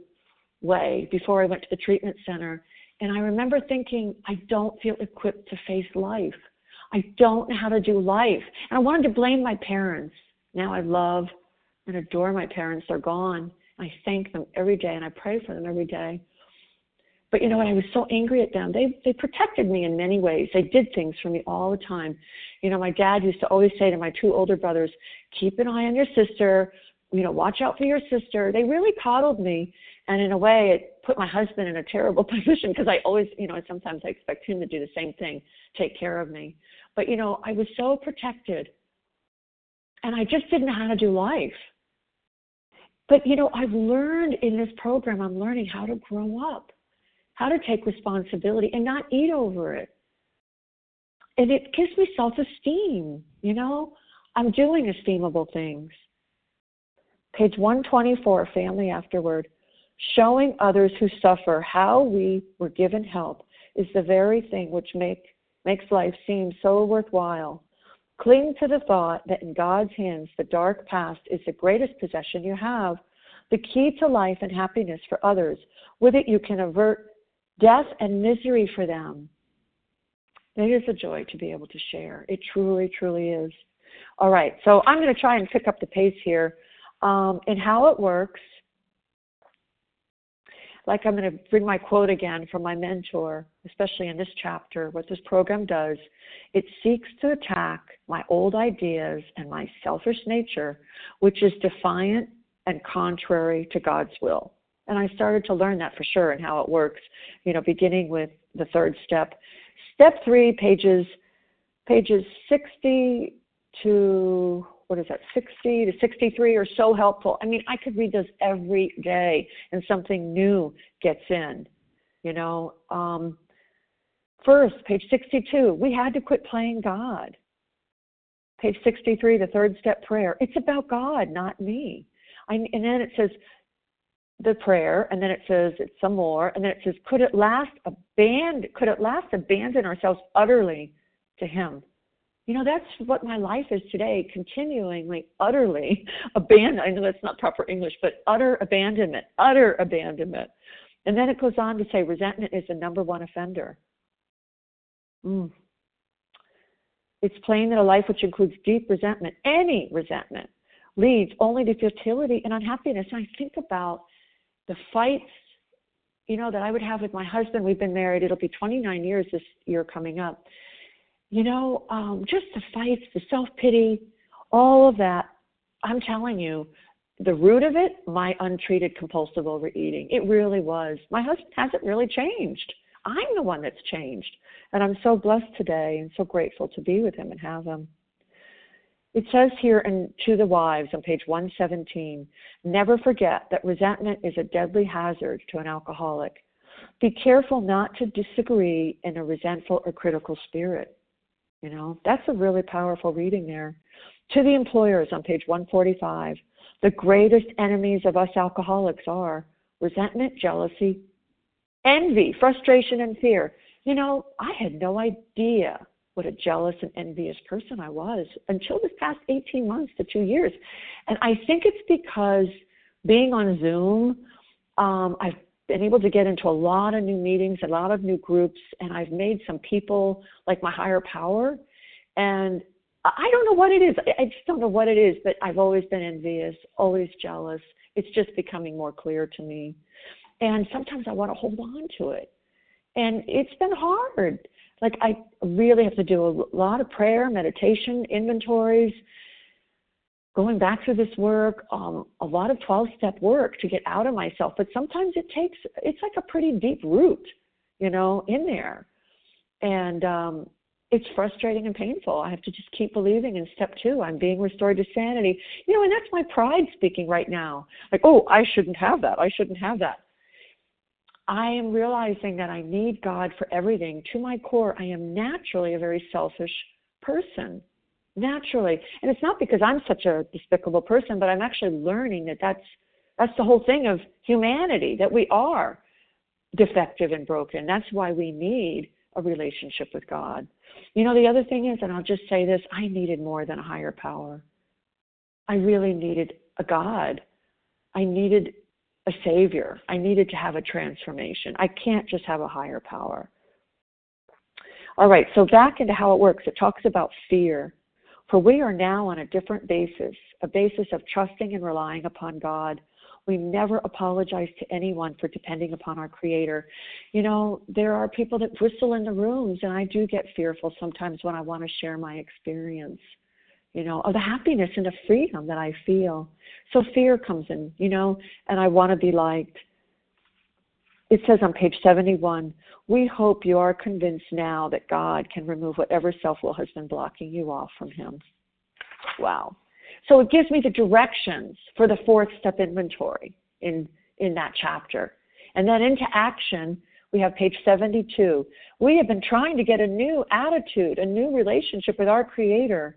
way before I went to the treatment center. And I remember thinking, I don't feel equipped to face life. I don't know how to do life. And I wanted to blame my parents. Now I love and adore my parents. They're gone. I thank them every day, and I pray for them every day. But you know what? I was so angry at them. They they protected me in many ways. They did things for me all the time. You know, my dad used to always say to my two older brothers, keep an eye on your sister. You know, watch out for your sister. They really coddled me. And in a way, it put my husband in a terrible position because I always, you know, sometimes I expect him to do the same thing, take care of me. But, you know, I was so protected. And I just didn't know how to do life. But, you know, I've learned in this program, I'm learning how to grow up. How to take responsibility and not eat over it. And it gives me self-esteem, you know. I'm doing esteemable things. Page one twenty-four, family afterward. Showing others who suffer how we were given help is the very thing which make, makes life seem so worthwhile. Cling to the thought that in God's hands the dark past is the greatest possession you have. the key to life and happiness for others. With it, you can avert death and misery for them. It is a joy to be able to share. It truly, truly is. All right, so I'm going to try and pick up the pace here. Um, and how it works, like I'm going to bring my quote again from my mentor, especially in this chapter, what this program does, it seeks to attack my old ideas and my selfish nature, which is defiant and contrary to God's will. And I started to learn that for sure and how it works, you know, beginning with the third step. Step three, pages pages sixty to, what is that, sixty to sixty-three are so helpful. I mean, I could read those every day and something new gets in, you know. Um, first, page sixty-two, we had to quit playing God. Page sixty-three, the third step prayer, it's about God, not me. I, and then it says the prayer, and then it says it's some more, and then it says, could at last abandon, could at last abandon ourselves utterly to Him. You know, that's what my life is today, continually, utterly abandon. I know that's not proper English, but utter abandonment, utter abandonment. And then it goes on to say resentment is the number one offender. Mm. It's plain that a life which includes deep resentment, any resentment, leads only to futility and unhappiness. And I think about the fights, you know, that I would have with my husband. We've been married. It'll be twenty-nine years this year coming up. You know, um, just the fights, the self-pity, all of that. I'm telling you, the root of it, my untreated compulsive overeating. It really was. My husband hasn't really changed. I'm the one that's changed. And I'm so blessed today and so grateful to be with him and have him. It says here in To the Wives on page one seventeen, never forget that resentment is a deadly hazard to an alcoholic. Be careful not to disagree in a resentful or critical spirit. You know, that's a really powerful reading there. To the Employers on page one forty-five, the greatest enemies of us alcoholics are resentment, jealousy, envy, frustration, and fear. You know, I had no idea what a jealous and envious person I was until this past eighteen months to two years. And I think it's because being on Zoom, um, I've been able to get into a lot of new meetings, a lot of new groups, and I've made some people like my higher power. And I don't know what it is. I just don't know what it is, but I've always been envious, always jealous. It's just becoming more clear to me. And sometimes I want to hold on to it. And it's been hard. Like, I really have to do a lot of prayer, meditation, inventories, going back through this work, um, a lot of twelve-step work to get out of myself. But sometimes it takes, it's like a pretty deep root, you know, in there. And um, it's frustrating and painful. I have to just keep believing in step two. I'm being restored to sanity. You know, and that's my pride speaking right now. Like, oh, I shouldn't have that. I shouldn't have that. I am realizing that I need God for everything. To my core, I am naturally a very selfish person, naturally. And it's not because I'm such a despicable person, but I'm actually learning that that's, that's the whole thing of humanity, that we are defective and broken. That's why we need a relationship with God. You know, the other thing is, and I'll just say this, I needed more than a higher power. I really needed a God. I needed a savior. I needed to have a transformation. I can't just have a higher power. All right, so back into how it works. It talks about fear. For we are now on a different basis, a basis of trusting and relying upon God. We never apologize to anyone for depending upon our Creator. You know, there are people that whistle in the rooms, and I do get fearful sometimes when I want to share my experience, you know, of the happiness and the freedom that I feel. So fear comes in, you know, and I want to be liked. It says on page seventy-one, we hope you are convinced now that God can remove whatever self-will has been blocking you off from Him. Wow. So it gives me the directions for the fourth step inventory in, in that chapter. And then into action, we have page seventy-two. We have been trying to get a new attitude, a new relationship with our Creator,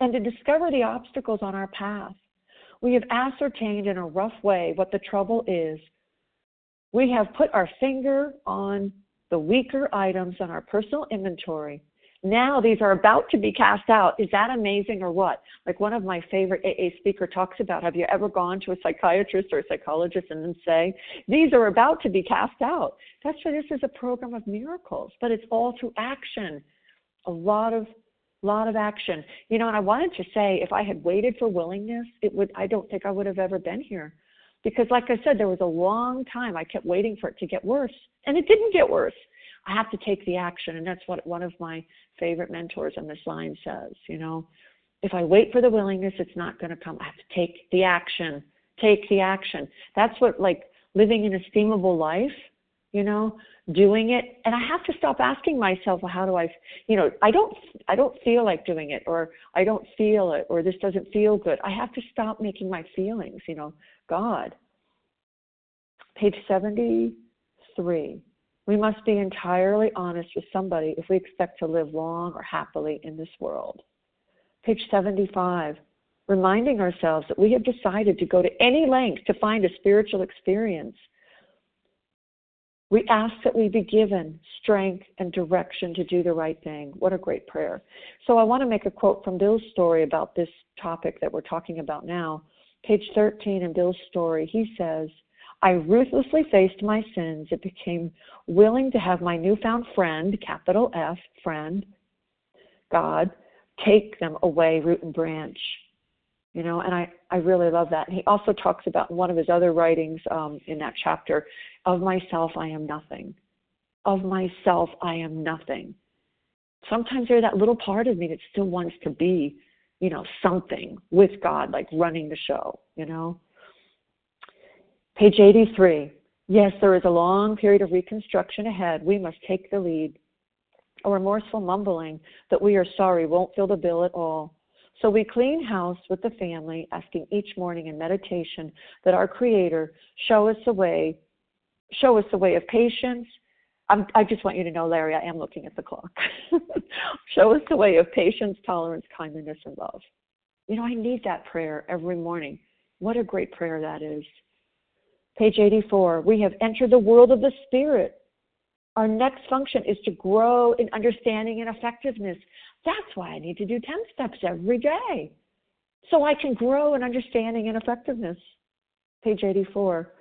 and to discover the obstacles on our path. We have ascertained in a rough way what the trouble is. We have put our finger on the weaker items on our personal inventory. Now these are about to be cast out. Is that amazing or what? Like one of my favorite A A speaker talks about, have you ever gone to a psychiatrist or a psychologist and then say, these are about to be cast out? That's why this is a program of miracles, but it's all through action. A lot of lot of action. You know, and I wanted to say, if I had waited for willingness, it would I don't think I would have ever been here. Because like I said, there was a long time I kept waiting for it to get worse, and it didn't get worse. I have to take the action, and that's what one of my favorite mentors on this line says, you know. If I wait for the willingness, it's not going to come. I have to take the action, take the action. That's what, like, living an esteemable life, you know, doing it. And I have to stop asking myself, well, how do I, you know, I don't, I don't feel like doing it, or I don't feel it, or this doesn't feel good. I have to stop making my feelings, you know, God. Page seventy-three. We must be entirely honest with somebody if we expect to live long or happily in this world. Page seventy-five, reminding ourselves that we have decided to go to any length to find a spiritual experience. We ask that we be given strength and direction to do the right thing. What a great prayer. So I want to make a quote from Bill's story about this topic that we're talking about now. Page thirteen in Bill's story, he says, I ruthlessly faced my sins. It became willing to have my newfound friend, capital F, friend, God, take them away, root and branch. You know, and I, I really love that. And he also talks about in one of his other writings um, in that chapter, of myself, I am nothing. Of myself, I am nothing. Sometimes there's that little part of me that still wants to be, you know, something with God, like running the show, you know. Page eighty-three, yes, there is a long period of reconstruction ahead. We must take the lead. A remorseful mumbling that we are sorry won't fill the bill at all. So we clean house with the family, asking each morning in meditation that our Creator show us the way, show us the way of patience. I'm, I just want you to know, Larry, I am looking at the clock. Show us the way of patience, tolerance, kindness, and love. You know, I need that prayer every morning. What a great prayer that is. Page eighty-four, we have entered the world of the spirit. Our next function is to grow in understanding and effectiveness. That's why I need to do ten steps every day, so I can grow in understanding and effectiveness. Page eighty-four,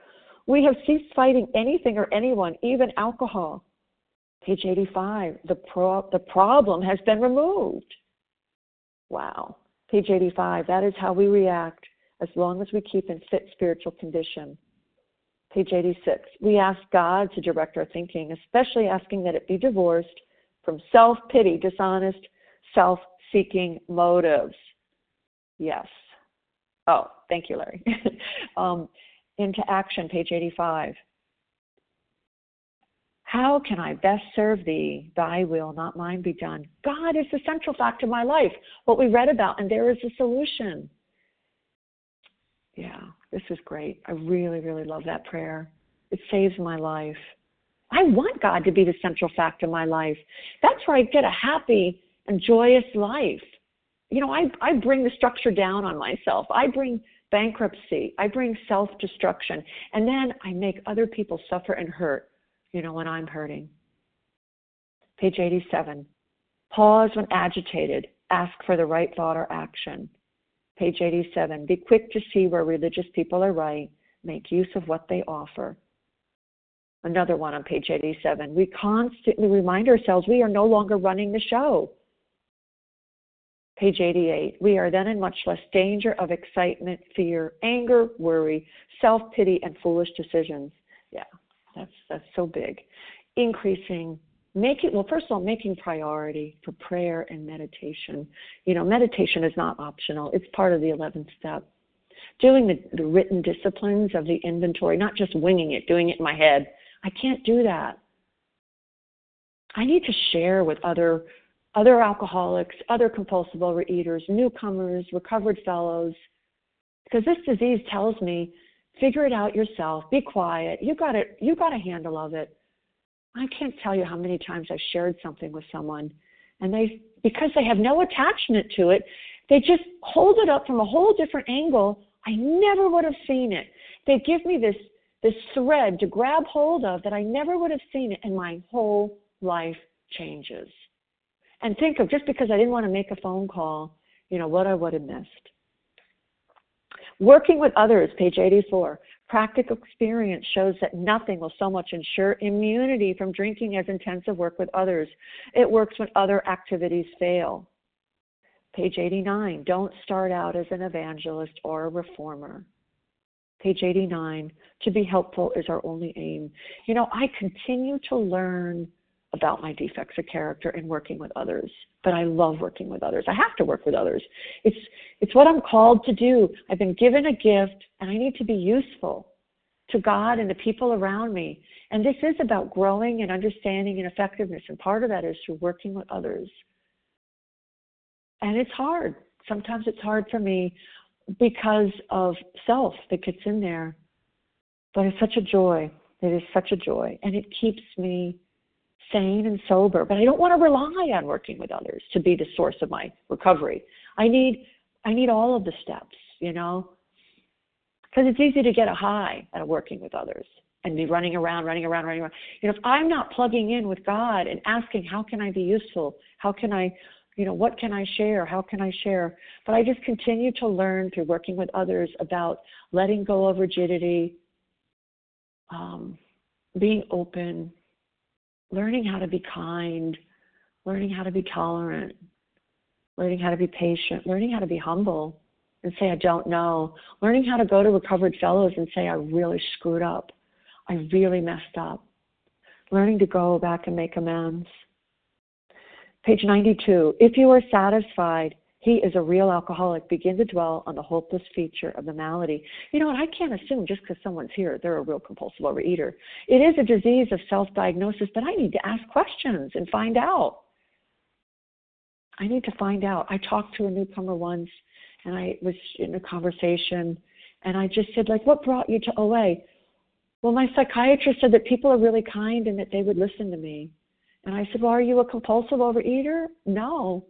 we have ceased fighting anything or anyone, even alcohol. Page eighty-five, the pro- the problem has been removed. Wow. Page eighty-five, that is how we react as long as we keep in fit spiritual condition. Page eighty-six, we ask God to direct our thinking, especially asking that it be divorced from self-pity, dishonest, self-seeking motives. Yes. Oh, thank you, Larry. um, into action, page eighty-five. How can I best serve thee? Thy will, not mine, be done. God is the central fact of my life, what we read about, and there is a solution. Yeah, this is great. I really, really love that prayer. It saves my life. I want God to be the central fact of my life. That's where I get a happy and joyous life. You know, I, I bring the structure down on myself. I bring bankruptcy. I bring self-destruction. And then I make other people suffer and hurt, you know, when I'm hurting. Page eighty-seven, pause when agitated. Ask for the right thought or action. Page eighty-seven, be quick to see where religious people are right. Make use of what they offer. Another one on page eighty-seven, we constantly remind ourselves we are no longer running the show. Page eighty-eight, we are then in much less danger of excitement, fear, anger, worry, self-pity, and foolish decisions. Yeah, that's that's so big. Increasing. Making, well, first of all, making priority for prayer and meditation. You know, meditation is not optional. It's part of the eleventh step. Doing the, the written disciplines of the inventory, not just winging it, doing it in my head. I can't do that. I need to share with other, other alcoholics, other compulsive overeaters, newcomers, recovered fellows, because this disease tells me, figure it out yourself, be quiet, you got it, you got a handle of it. I can't tell you how many times I've shared something with someone, and they, because they have no attachment to it, they just hold it up from a whole different angle. I never would have seen it. They give me this, this thread to grab hold of that I never would have seen it, and my whole life changes. and think of, just because I didn't want to make a phone call, you know, what I would have missed. Working with others, page eighty-four. Practical experience shows that nothing will so much ensure immunity from drinking as intensive work with others. It works when other activities fail. Page eighty-nine, don't start out as an evangelist or a reformer. Page eighty-nine, to be helpful is our only aim. You know, I continue to learn about my defects of character in working with others, but I love working with others. I have to work with others. It's it's what I'm called to do. I've been given a gift, and I need to be useful to God and the people around me. And this is about growing and understanding and effectiveness, and part of that is through working with others. And it's hard. Sometimes it's hard for me because of self that gets in there. But it's such a joy. It is such a joy. And it keeps me sane and sober. But I don't want to rely on working with others to be the source of my recovery. I need I need all of the steps, you know, because it's easy to get a high out of working with others and be running around, running around, running around. You know, if I'm not plugging in with God and asking, how can I be useful? How can I... You know, what can I share? How can I share? But I just continue to learn through working with others about letting go of rigidity, um, being open, learning how to be kind, learning how to be tolerant, learning how to be patient, learning how to be humble and say, I don't know, learning how to go to recovered fellows and say, I really screwed up. I really messed up. Learning to go back and make amends. Page ninety-two, if you are satisfied, he is a real alcoholic. Begin to dwell on the hopeless feature of the malady. You know what, I can't assume just because someone's here, they're a real compulsive overeater. It is a disease of self-diagnosis, but I need to ask questions and find out. I need to find out. I talked to a newcomer once, and I was in a conversation, and I just said, like, what brought you to O A? Well, my psychiatrist said that people are really kind and that they would listen to me. And I said, well, are you a compulsive overeater? No.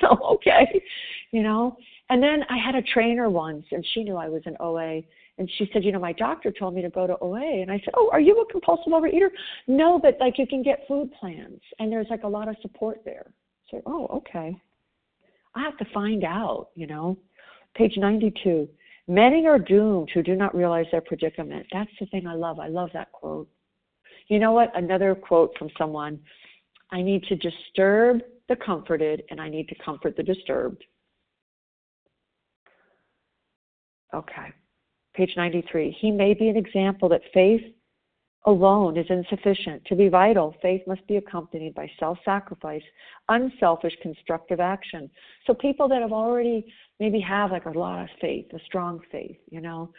So, okay, you know. And then I had a trainer once, and she knew I was in O A. And she said, you know, my doctor told me to go to O A. And I said, oh, are you a compulsive overeater? No, but, like, you can get food plans. And there's, like, a lot of support there. So, oh, okay. I have to find out, you know. Page ninety-two, many are doomed who do not realize their predicament. That's the thing I love. I love that quote. You know what? Another quote from someone, I need to disturb the comforted and I need to comfort the disturbed. Okay. Page ninety-three. He may be an example that faith alone is insufficient. To be vital, faith must be accompanied by self-sacrifice, unselfish, constructive action. So people that have already maybe have like a lot of faith, a strong faith, you know,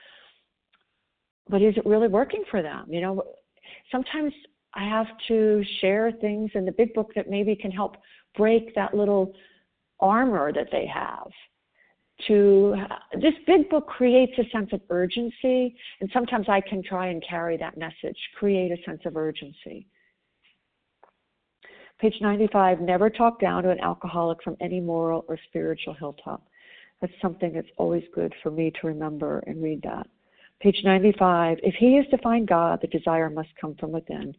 but is it really working for them? You know, sometimes I have to share things in the big book that maybe can help break that little armor that they have. To this big book creates a sense of urgency, and sometimes I can try and carry that message, create a sense of urgency. Page ninety-five, never talk down to an alcoholic from any moral or spiritual hilltop. That's something that's always good for me to remember and read that. Page ninety-five, if he is to find God, the desire must come from within.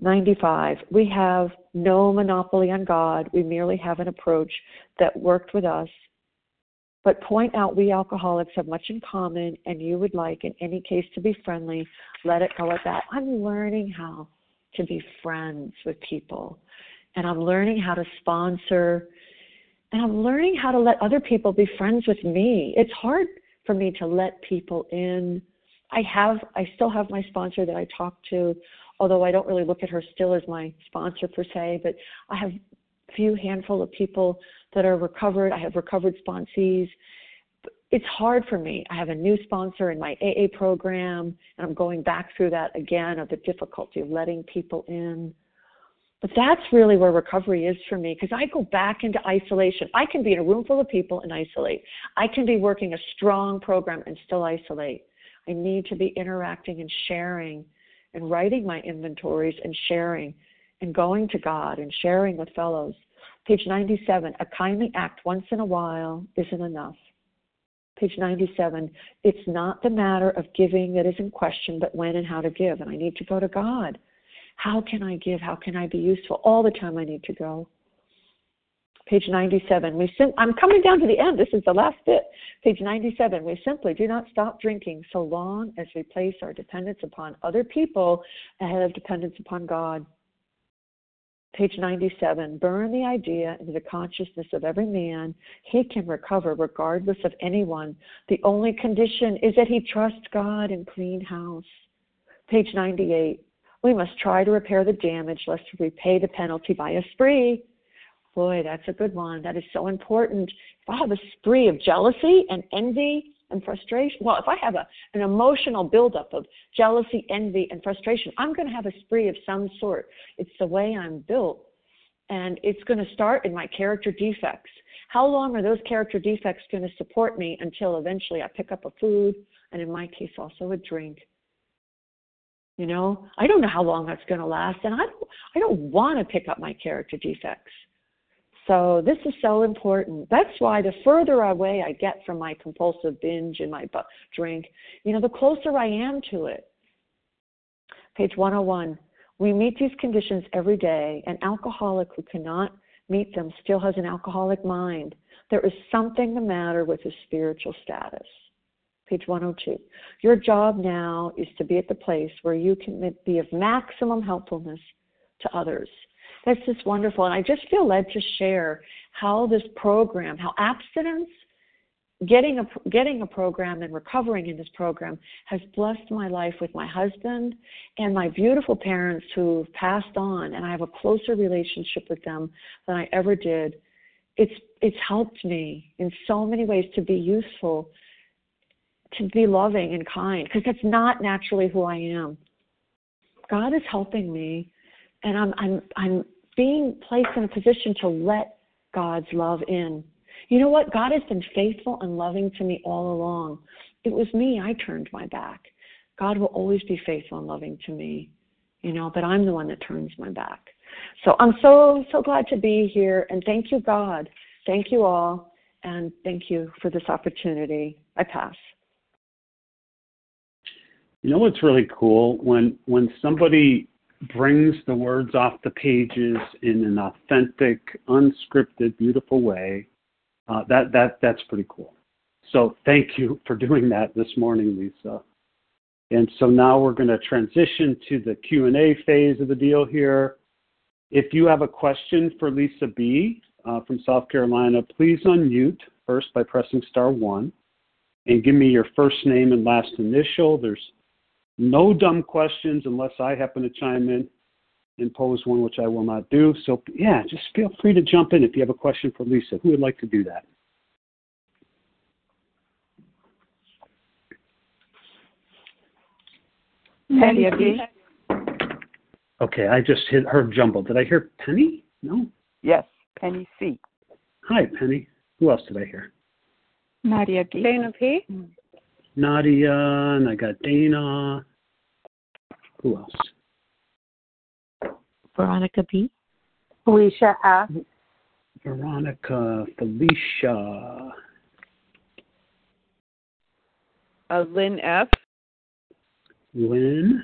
ninety-five, we have no monopoly on God. We merely have an approach that worked with us. But point out we alcoholics have much in common, and you would like, in any case, to be friendly. Let it go at that. I'm learning how to be friends with people, and I'm learning how to sponsor, and I'm learning how to let other people be friends with me. It's hard for me to let people in. I have, I still have my sponsor that I talk to, although I don't really look at her still as my sponsor per se, but I have a few handful of people that are recovered. I have recovered sponsees. It's hard for me. I have a new sponsor in my A A program, and I'm going back through that again of the difficulty of letting people in. But that's really where recovery is for me, because I go back into isolation. I can be in a room full of people and isolate. I can be working a strong program and still isolate. I need to be interacting and sharing and writing my inventories and sharing and going to God and sharing with fellows. Page ninety-seven, a kindly act once in a while isn't enough. Page ninety-seven, it's not the matter of giving that is in question, but when and how to give. And I need to go to God. How can I give? How can I be useful? All the time I need to go. Page ninety-seven, we sim- I'm coming down to the end. This is the last bit. Page ninety-seven, we simply do not stop drinking so long as we place our dependence upon other people ahead of dependence upon God. Page ninety-seven, burn the idea into the consciousness of every man. He can recover regardless of anyone. The only condition is that he trust God and clean house. Page ninety-eight, we must try to repair the damage lest we pay the penalty by a spree. Boy, that's a good one. That is so important. If I have a spree of jealousy and envy and frustration, well, if I have a, an emotional buildup of jealousy, envy, and frustration, I'm going to have a spree of some sort. It's the way I'm built, and it's going to start in my character defects. How long are those character defects going to support me until eventually I pick up a food, and in my case also a drink? You know, I don't know how long that's going to last, and I don't, I don't want to pick up my character defects. So this is so important. That's why the further away I get from my compulsive binge and my drink, you know, the closer I am to it. Page one oh one, we meet these conditions every day. An alcoholic who cannot meet them still has an alcoholic mind. There is something the matter with his spiritual status. Page one oh two, your job now is to be at the place where you can be of maximum helpfulness to others. That's just wonderful, and I just feel led to share how this program, how abstinence, getting a, getting a program and recovering in this program has blessed my life with my husband and my beautiful parents who've passed on, and I have a closer relationship with them than I ever did. It's it's helped me in so many ways to be useful, to be loving and kind, because that's not naturally who I am. God is helping me, and I'm I'm I'm being placed in a position to let God's love in. You know what? God has been faithful and loving to me all along. It was me. I turned my back. God will always be faithful and loving to me, you know, but I'm the one that turns my back. So I'm so, so glad to be here, and thank you, God. Thank you all, and thank you for this opportunity. I pass. You know what's really cool? When when somebody brings the words off the pages in an authentic, unscripted, beautiful way, uh, that that that's pretty cool. So thank you for doing that this morning, Lesa. And so now we're going to transition to the Q and A phase of the deal here. If you have a question for Lesa B uh, from South Carolina, please unmute first by pressing star one and give me your first name and last initial. There's no dumb questions unless I happen to chime in and pose one, which I will not do. So, yeah, just feel free to jump in if you have a question for Lesa. Who would like to do that? Penny. Okay, I just hit her jumble. Did I hear Penny? No? Yes, Penny C. Hi, Penny. Who else did I hear? Nadia B. Dana P. Nadia, and I got Dana. Who else? Veronica B. Felicia F. Veronica, Felicia. Uh, Lynn F. Lynn.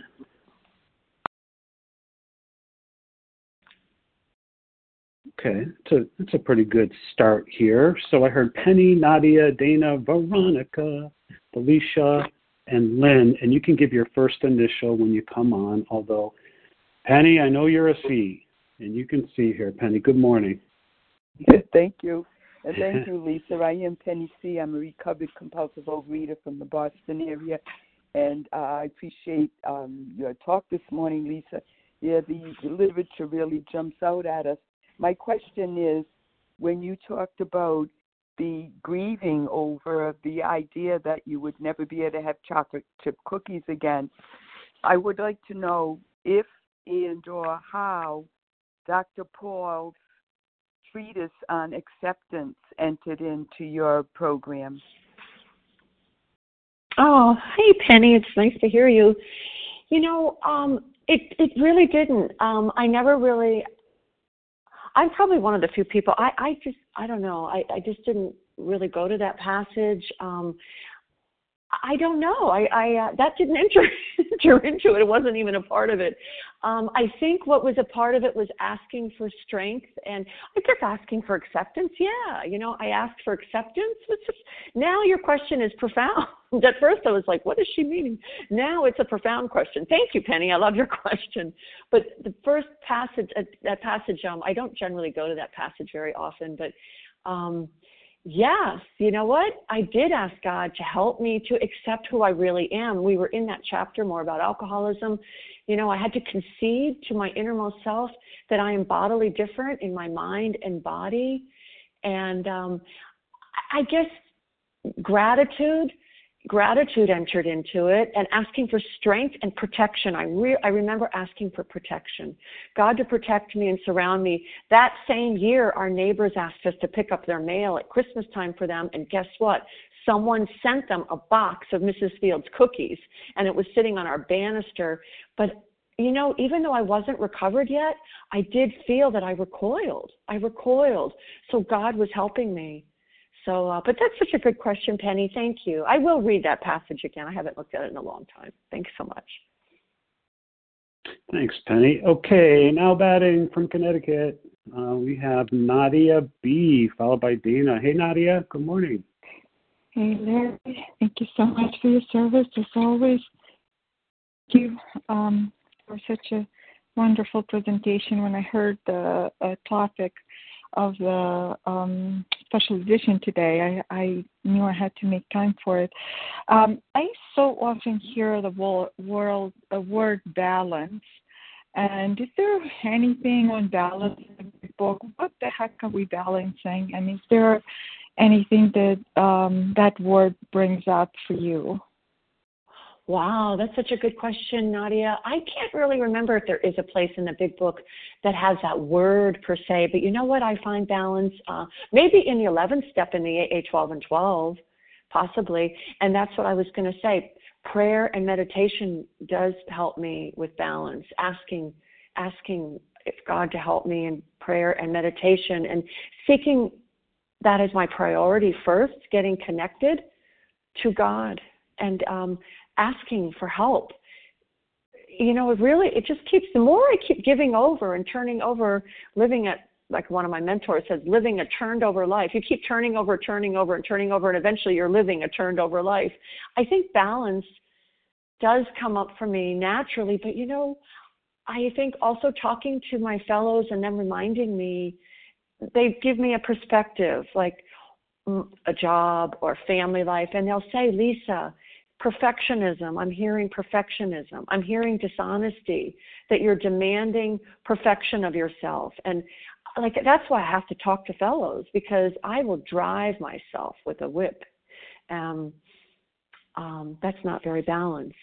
Okay, it's a, it's a pretty good start here. So I heard Penny, Nadia, Dana, Veronica, Felicia, and Lynn, and you can give your first initial when you come on, although, Penny, I know you're a C, and you can see here. Penny, good morning. Thank you. And thank you, Lesa. I am Penny C. I'm a recovered compulsive overeater from the Boston area, and uh, I appreciate um, your talk this morning, Lesa. Yeah, the, the literature really jumps out at us. My question is, when you talked about the grieving over the idea that you would never be able to have chocolate chip cookies again, I would like to know if and or how Doctor Paul's treatise on acceptance entered into your program. Oh, hey, Penny. It's nice to hear you. You know, um, it, it really didn't. Um, I never really... I'm probably one of the few people, I, I just, I don't know, I, I just didn't really go to that passage. Um, I don't know. I, I uh, that didn't enter, enter into it. It wasn't even a part of it. Um, I think what was a part of it was asking for strength, and I guess asking for acceptance. Yeah, you know, I asked for acceptance. Just, now your question is profound. At first I was like, what is she meaning? Now it's a profound question. Thank you, Penny. I love your question. But the first passage, uh, that passage, um, I don't generally go to that passage very often, but um yes, you know what? I did ask God to help me to accept who I really am. We were in that chapter more about alcoholism. You know, I had to concede to my innermost self that I am bodily different in my mind and body. And um, I guess gratitude, gratitude entered into it, and asking for strength and protection. I, re- I remember asking for protection, God to protect me and surround me. That same year, our neighbors asked us to pick up their mail at Christmas time for them, and guess what? Someone sent them a box of Missus Fields cookies, and it was sitting on our banister. But you know, even though I wasn't recovered yet, I did feel that I recoiled. I recoiled. So God was helping me. So, uh, but that's such a good question, Penny. Thank you. I will read that passage again. I haven't looked at it in a long time. Thanks so much. Thanks, Penny. Okay, now batting from Connecticut, uh, we have Nadia B, followed by Dina. Hey, Nadia, good morning. Hey, Larry. Thank you so much for your service, as always. Thank you um, for such a wonderful presentation. When I heard the uh, topic of the um, special edition today, I, I knew I had to make time for it. Um, I so often hear the wo- world, the word balance, and is there anything on balance in the book? What the heck are we balancing, and is there anything that um, that word brings up for you? Wow, that's such a good question, Nadia. I can't really remember if there is a place in the big book that has that word per se, but you know what? I find balance uh, maybe in the eleventh step in the A A twelve and twelve, possibly, and that's what I was going to say. Prayer and meditation does help me with balance, asking asking if God to help me in prayer and meditation, and seeking that as my priority first, getting connected to God and um asking for help. You know, it really, it just keeps, the more I keep giving over and turning over, living at, like one of my mentors says, living a turned over life. You keep turning over, turning over, and turning over, and eventually you're living a turned over life. I think balance does come up for me naturally, but you know, I think also talking to my fellows and them reminding me, they give me a perspective, like a job or family life, and they'll say, Lesa, perfectionism, I'm hearing perfectionism. I'm hearing dishonesty, that you're demanding perfection of yourself. And like, that's why I have to talk to fellows, because I will drive myself with a whip. Um, um, that's not very balanced.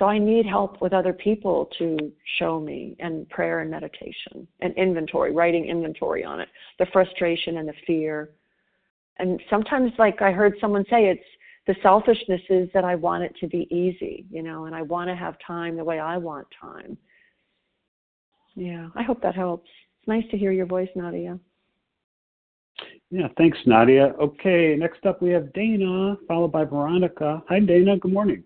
So I need help with other people to show me, and prayer and meditation and inventory, writing inventory on it, the frustration and the fear. And sometimes, like I heard someone say, it's, the selfishness is that I want it to be easy, you know, and I want to have time the way I want time. Yeah, I hope that helps. It's nice to hear your voice, Nadia. Yeah, thanks, Nadia. Okay, next up we have Dana, followed by Veronica. Hi, Dana. Good morning.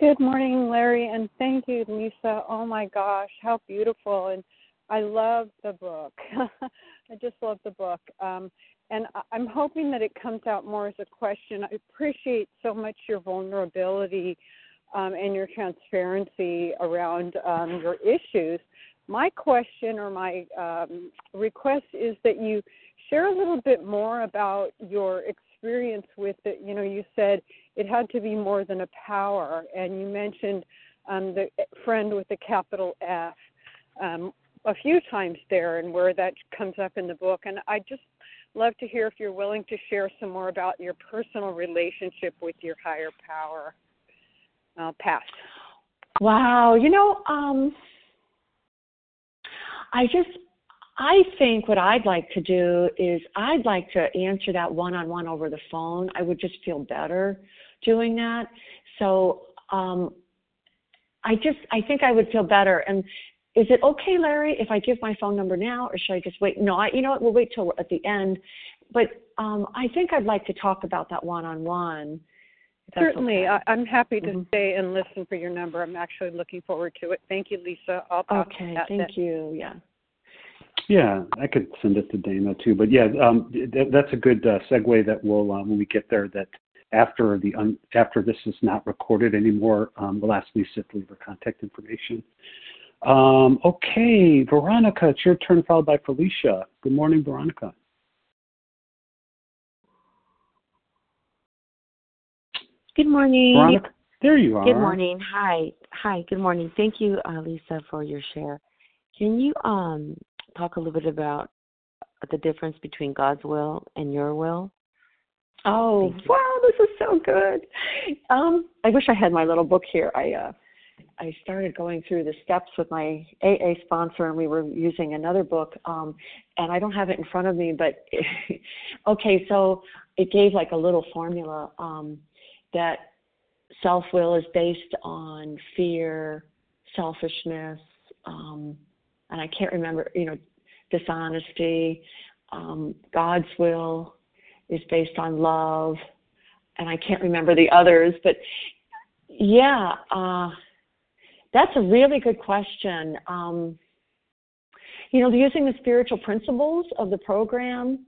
Good morning, Larry, and thank you, Lesa. Oh, my gosh, how beautiful. And I love the book. I just love the book. Um And I'm hoping that it comes out more as a question. I appreciate so much your vulnerability um, and your transparency around um, your issues. My question or my um, request is that you share a little bit more about your experience with it. You know, you said it had to be more than a power, and you mentioned um, the friend with the capital F um, a few times there, and where that comes up in the book. And I just love to hear if you're willing to share some more about your personal relationship with your higher power. I'll pass. Wow. You know, um, I just, I think what I'd like to do is I'd like to answer that one-on-one over the phone. I would just feel better doing that. So um, I just, I think I would feel better. And is it okay, Larry, if I give my phone number now, or should I just wait? No, I, you know what, we'll wait till at the end. But um, I think I'd like to talk about that one-on-one, if Certainly. Okay. I, I'm happy to mm-hmm. stay and listen for your number. I'm actually looking forward to it. Thank you, Lisa. I'll talk okay, about thank that. you. Yeah. Yeah, I could send it to Dana too. But yeah, um, th- that's a good uh, segue that we'll, uh, when we get there, that after the un- after this is not recorded anymore, um, we'll ask Lisa to leave her contact information. Um, okay, Veronica, it's your turn, followed by Felicia. Good morning, Veronica. Good morning. Veronica, there you are. Good morning. Hi. Hi. Good morning. Thank you, uh, Lisa, for your share. Can you um, talk a little bit about the difference between God's will and your will? Oh, wow. This is so good. Um, I wish I had my little book here. I uh, I started going through the steps with my A A sponsor, and we were using another book, um, and I don't have it in front of me, but okay, so it gave like a little formula. Um, that self-will is based on fear, selfishness, um, and I can't remember, you know, dishonesty. Um, God's will is based on love, and I can't remember the others. But, yeah, uh, that's a really good question. Um, you know, using the spiritual principles of the program,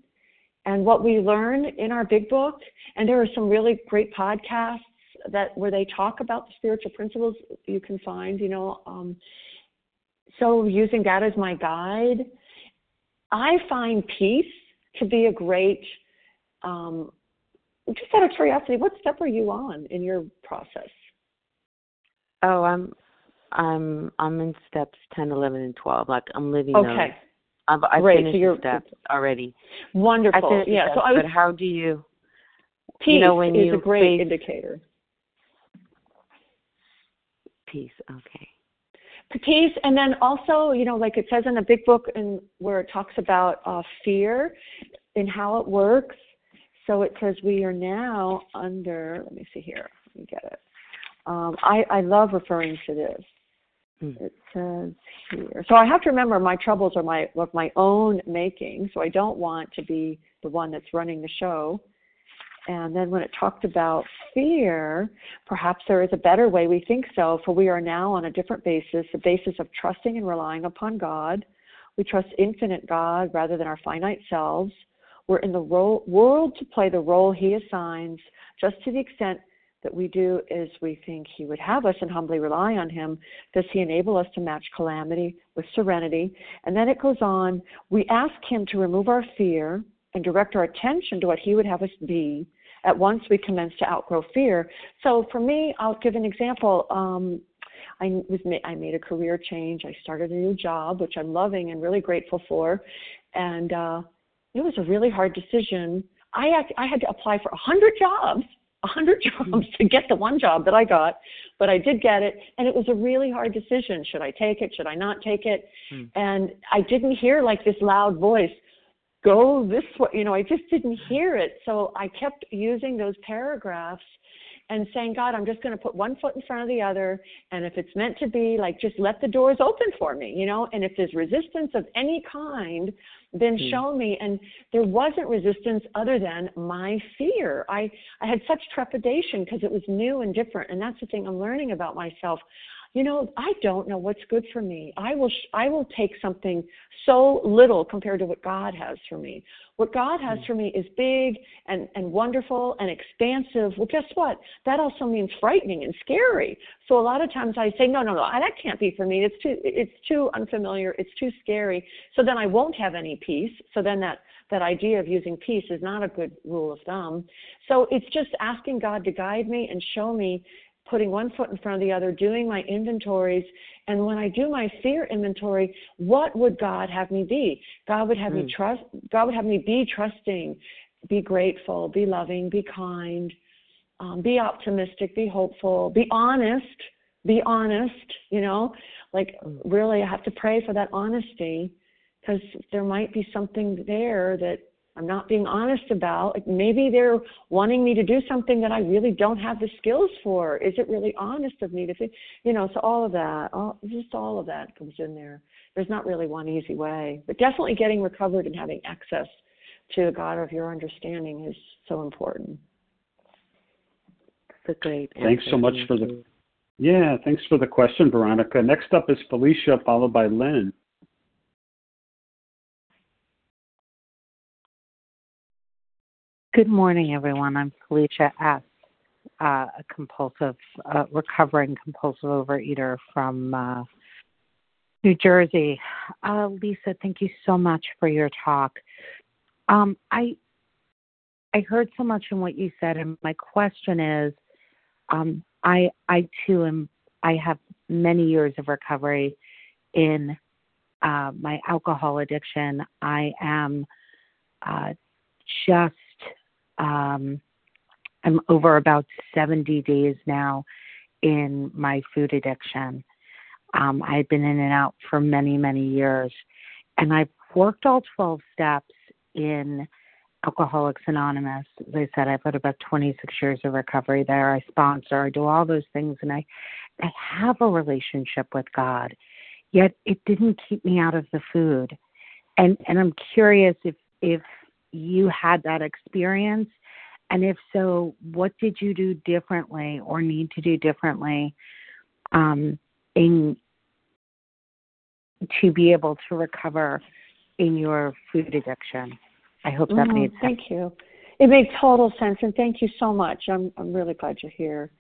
and what we learn in our big book, and there are some really great podcasts that where they talk about the spiritual principles you can find, you know. Um, so using that as my guide, I find peace to be a great, um, just out of curiosity, what step are you on in your process? Oh, I'm I'm I'm in steps ten, eleven, and twelve. Like I'm living those. Okay. I've, I've right, finished so you're, the steps already. Wonderful. Yeah. Steps, so I was, but how do you? Peace you know, when is you a great face, indicator. Peace. Okay. Peace, and then also, you know, like it says in a big book, and where it talks about uh, fear and how it works. So it says we are now under. Let me see here. Let me get it. Um, I I love referring to this. It says here. So I have to remember my troubles are my of my own making, so I don't want to be the one that's running the show. And then when it talked about fear, perhaps there is a better way, we think so, for we are now on a different basis, the basis of trusting and relying upon God. We trust infinite God rather than our finite selves. We're in the role, world to play the role He assigns, just to the extent that we do is we think He would have us and humbly rely on Him. Does He enable us to match calamity with serenity? And then it goes on, we ask Him to remove our fear and direct our attention to what He would have us be. At once we commence to outgrow fear. So for me, I'll give an example. Um, I, was ma- I made a career change. I started a new job, which I'm loving and really grateful for. And uh, it was a really hard decision. I had, I had to apply for one hundred jobs. one hundred jobs to get the one job that I got, but I did get it, and it was a really hard decision. Should I take it? Should I not take it? Hmm. And I didn't hear like this loud voice, go this way. You know, I just didn't hear it. So I kept using those paragraphs and saying, God, I'm just going to put one foot in front of the other, and if it's meant to be, like, just let the doors open for me, you know, and if there's resistance of any kind, then mm. show me. And there wasn't resistance other than my fear. I, I had such trepidation because it was new and different, and that's the thing I'm learning about myself. You know, I don't know what's good for me. I will sh- I will take something so little compared to what God has for me. What God has for me is big and, and wonderful and expansive. Well, guess what? That also means frightening and scary. So a lot of times I say, no, no, no, that can't be for me. It's too it's too unfamiliar. It's too scary. So then I won't have any peace. So then that, that idea of using peace is not a good rule of thumb. So it's just asking God to guide me and show me, putting one foot in front of the other, doing my inventories. And when I do my fear inventory, what would God have me be? God would have mm. me trust. God would have me be trusting, be grateful, be loving, be kind, um, be optimistic, be hopeful, be honest, be honest, you know, like really I have to pray for that honesty, because there might be something there that I'm not being honest about. Maybe they're wanting me to do something that I really don't have the skills for. Is it really honest of me to think, you know, so all of that, all, just all of that comes in there. There's not really one easy way, but definitely getting recovered and having access to the God of your understanding is so important. a great answer. Thanks so much for the yeah. Thanks for the question, Veronica. Next up is Felicia, followed by Len. Good morning, everyone. I'm Felicia S., uh, a compulsive, uh, recovering compulsive overeater from uh, New Jersey. Uh, Lisa, thank you so much for your talk. Um, I I heard so much in what you said, and my question is, um, I I too am. I have many years of recovery in uh, my alcohol addiction. I am uh, just um, I'm over about seventy days now in my food addiction. Um, I had been in and out for many, many years, and I've worked all twelve steps in Alcoholics Anonymous. As I said, I've had about twenty-six years of recovery there. I sponsor, I do all those things, and I, I have a relationship with God, yet it didn't keep me out of the food. And and I'm curious if, if you had that experience, and if so, what did you do differently or need to do differently um, in to be able to recover in your food addiction? I hope that made sense. Thank you. It made total sense, and thank you so much. I'm I'm really glad you're here,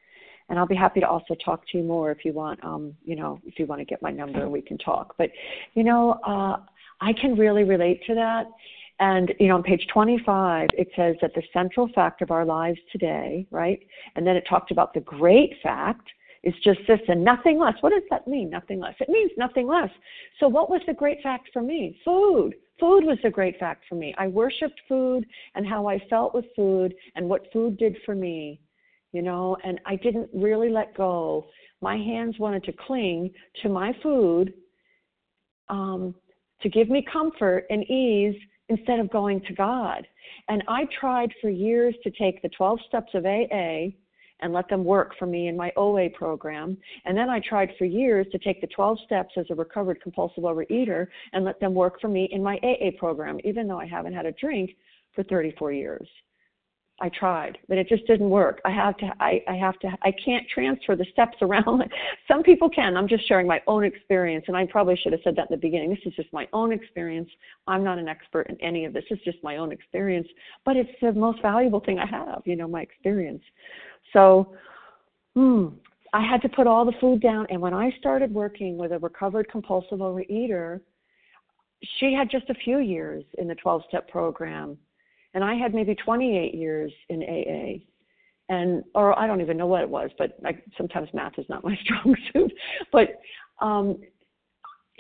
and I'll be happy to also talk to you more if you want. Um, you know, if you want to get my number, we can talk. But you know, uh, I can really relate to that. And you know, on page twenty-five, it says that the central fact of our lives today, right? And then it talked about the great fact. It's just this and nothing less. What does that mean, nothing less? It means nothing less. So what was the great fact for me? Food. Food was the great fact for me. I worshipped food and how I felt with food and what food did for me, you know, and I didn't really let go. My hands wanted to cling to my food um, to give me comfort and ease instead of going to God. And I tried for years to take the twelve steps of A A and let them work for me in my O A program. And then I tried for years to take the twelve steps as a recovered compulsive overeater and let them work for me in my A A program, even though I haven't had a drink for thirty-four years. I tried, but it just didn't work. I have to, I, I have to, I can't transfer the steps around. Some people can. I'm just sharing my own experience, and I probably should have said that in the beginning. This is just my own experience. I'm not an expert in any of this. It's just my own experience, but it's the most valuable thing I have, you know, my experience. So hmm, I had to put all the food down, and when I started working with a recovered compulsive overeater, she had just a few years in the twelve-step program, and I had maybe twenty-eight years in A A, and or I don't even know what it was, but I, sometimes math is not my strong suit. But um,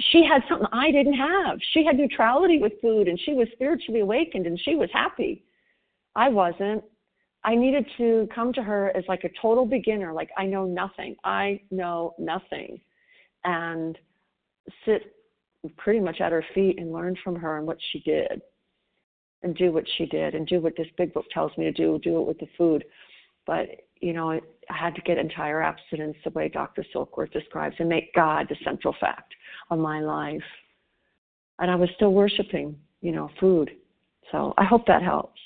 she had something I didn't have. She had neutrality with food, and she was spiritually awakened, and she was happy. I wasn't. I needed to come to her as like a total beginner, like I know nothing, I know nothing, and sit pretty much at her feet and learn from her and what she did, and do what she did, and do what this big book tells me to do, do it with the food. But, you know, I had to get entire abstinence the way Doctor Silkworth describes and make God the central fact of my life. And I was still worshiping, you know, food. So I hope that helps.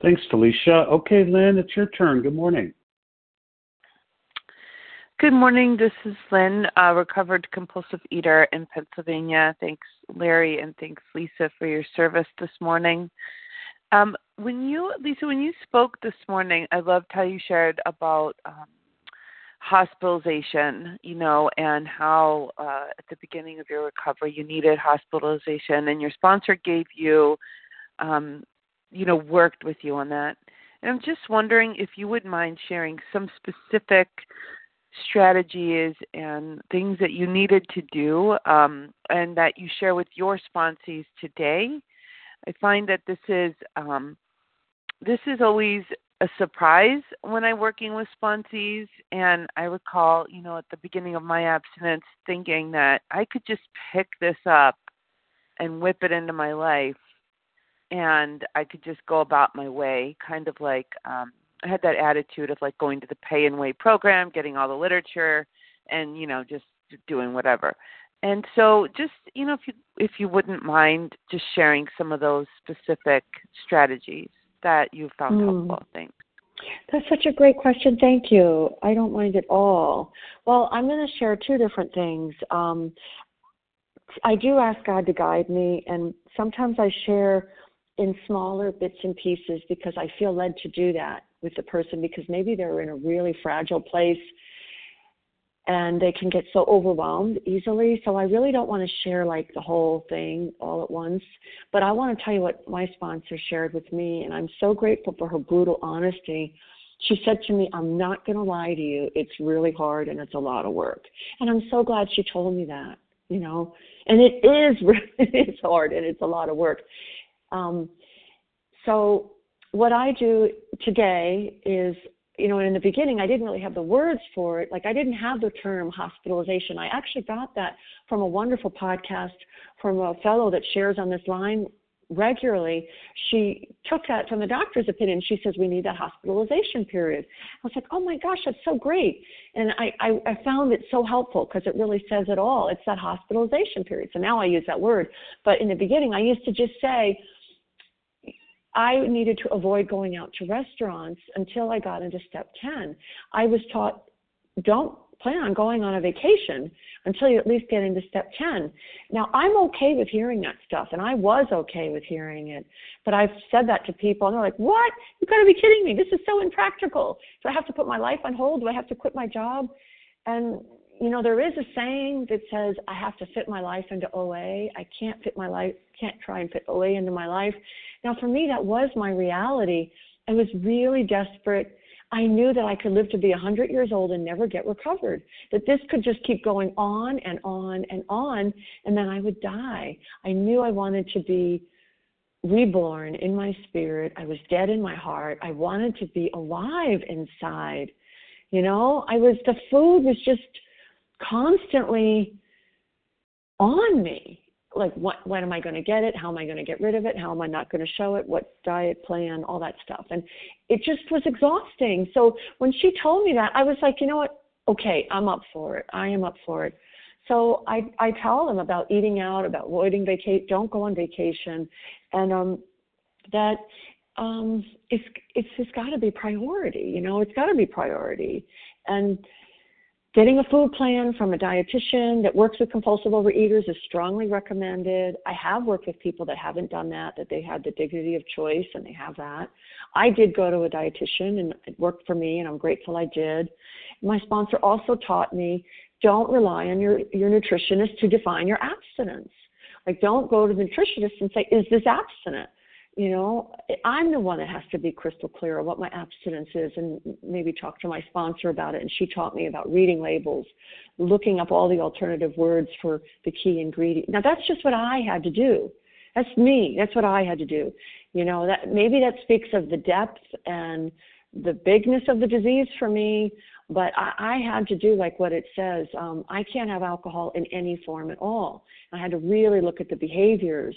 Thanks, Felicia. Okay, Lynn, it's your turn. Good morning. Good morning. This is Lynn, a recovered compulsive eater in Pennsylvania. Thanks, Larry, and thanks, Lisa, for your service this morning. Um, when you, Lisa, when you spoke this morning, I loved how you shared about um, hospitalization, you know, and how uh, at the beginning of your recovery you needed hospitalization, and your sponsor gave you um you know, worked with you on that. And I'm just wondering if you would mind sharing some specific strategies and things that you needed to do um, and that you share with your sponsees today. I find that this is um, this is always a surprise when I'm working with sponsees. And I recall, you know, at the beginning of my abstinence thinking that I could just pick this up and whip it into my life, and I could just go about my way, kind of like um, I had that attitude of like going to the Pay and Way program, getting all the literature, and, you know, just doing whatever. And so just, you know, if you, if you wouldn't mind just sharing some of those specific strategies that you found mm. helpful, thanks. That's such a great question. Thank you. I don't mind at all. Well, I'm going to share two different things. Um, I do ask God to guide me, and sometimes I share in smaller bits and pieces because I feel led to do that with the person, because maybe they're in a really fragile place and they can get so overwhelmed easily. So I really don't want to share like the whole thing all at once, but I want to tell you what my sponsor shared with me, and I'm so grateful for her brutal honesty. She said to me, "I'm not going to lie to you. It's really hard and it's a lot of work." And I'm so glad she told me that, you know, and it is, it's hard and it's a lot of work. Um, so what I do today is, you know, in the beginning, I didn't really have the words for it. Like, I didn't have the term hospitalization. I actually got that from a wonderful podcast from a fellow that shares on this line regularly. She took that from the doctor's opinion. She says, "We need that hospitalization period." I was like, "Oh my gosh, that's so great." And I, I, I found it so helpful because it really says it all. It's that hospitalization period. So now I use that word. But in the beginning, I used to just say, I needed to avoid going out to restaurants until I got into step ten. I was taught, don't plan on going on a vacation until you at least get into step ten. Now, I'm okay with hearing that stuff, and I was okay with hearing it, but I've said that to people, and they're like, "What? You've got to be kidding me. This is so impractical. Do I have to put my life on hold? Do I have to quit my job?" And, you know, there is a saying that says, I have to fit my life into O A. I can't fit my life, can't try and fit O A into my life. Now, for me, that was my reality. I was really desperate. I knew that I could live to be one hundred years old and never get recovered, that this could just keep going on and on and on, and then I would die. I knew I wanted to be reborn in my spirit. I was dead in my heart. I wanted to be alive inside. You know, I was, the food was just constantly on me. Like, what, when am I going to get it? How am I going to get rid of it? How am I not going to show it? What diet plan? All that stuff. And it just was exhausting. So when she told me that, I was like, you know what? Okay, I'm up for it. I am up for it. So I, I tell them about eating out, about avoiding vacation, don't go on vacation. And um, that um, it's, it's just got to be priority. You know, it's got to be priority. And getting a food plan from a dietitian that works with compulsive overeaters is strongly recommended. I have worked with people that haven't done that, that they had the dignity of choice and they have that. I did go to a dietitian and it worked for me, and I'm grateful I did. My sponsor also taught me, don't rely on your, your nutritionist to define your abstinence. Like, don't go to the nutritionist and say, is this abstinent? You know, I'm the one that has to be crystal clear on what my abstinence is, and maybe talk to my sponsor about it. And she taught me about reading labels, looking up all the alternative words for the key ingredient. Now, that's just what I had to do. That's me. That's what I had to do. You know, that maybe that speaks of the depth and the bigness of the disease for me, but I, I had to do like what it says. Um, I can't have alcohol in any form at all. I had to really look at the behaviors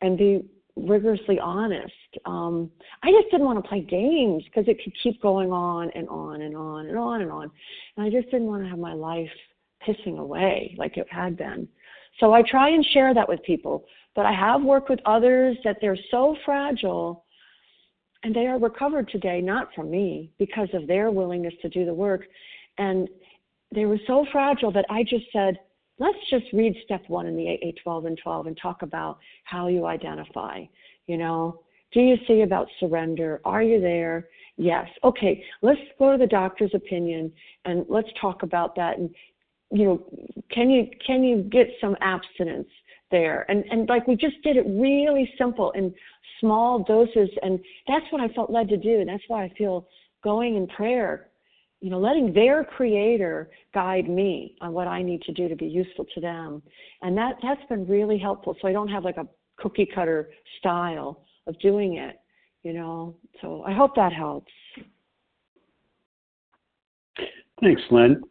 and be rigorously honest. Um, I just didn't want to play games because it could keep going on and on and on and on and on. And I just didn't want to have my life pissing away like it had been. So I try and share that with people. But I have worked with others that they're so fragile, and they are recovered today, not from me, because of their willingness to do the work. And they were so fragile that I just said, let's just read step one in the A A twelve and twelve and talk about how you identify. You know, do you see about surrender? Are you there? Yes. Okay, let's go to the doctor's opinion and let's talk about that. And, you know, can you can you get some abstinence there? And, and like, we just did it really simple in small doses. And that's what I felt led to do. And that's why I feel going in prayer, you know, letting their creator guide me on what I need to do to be useful to them. And that, that's been really helpful. So I don't have like a cookie cutter style of doing it, you know. So I hope that helps. Thanks, Lynn.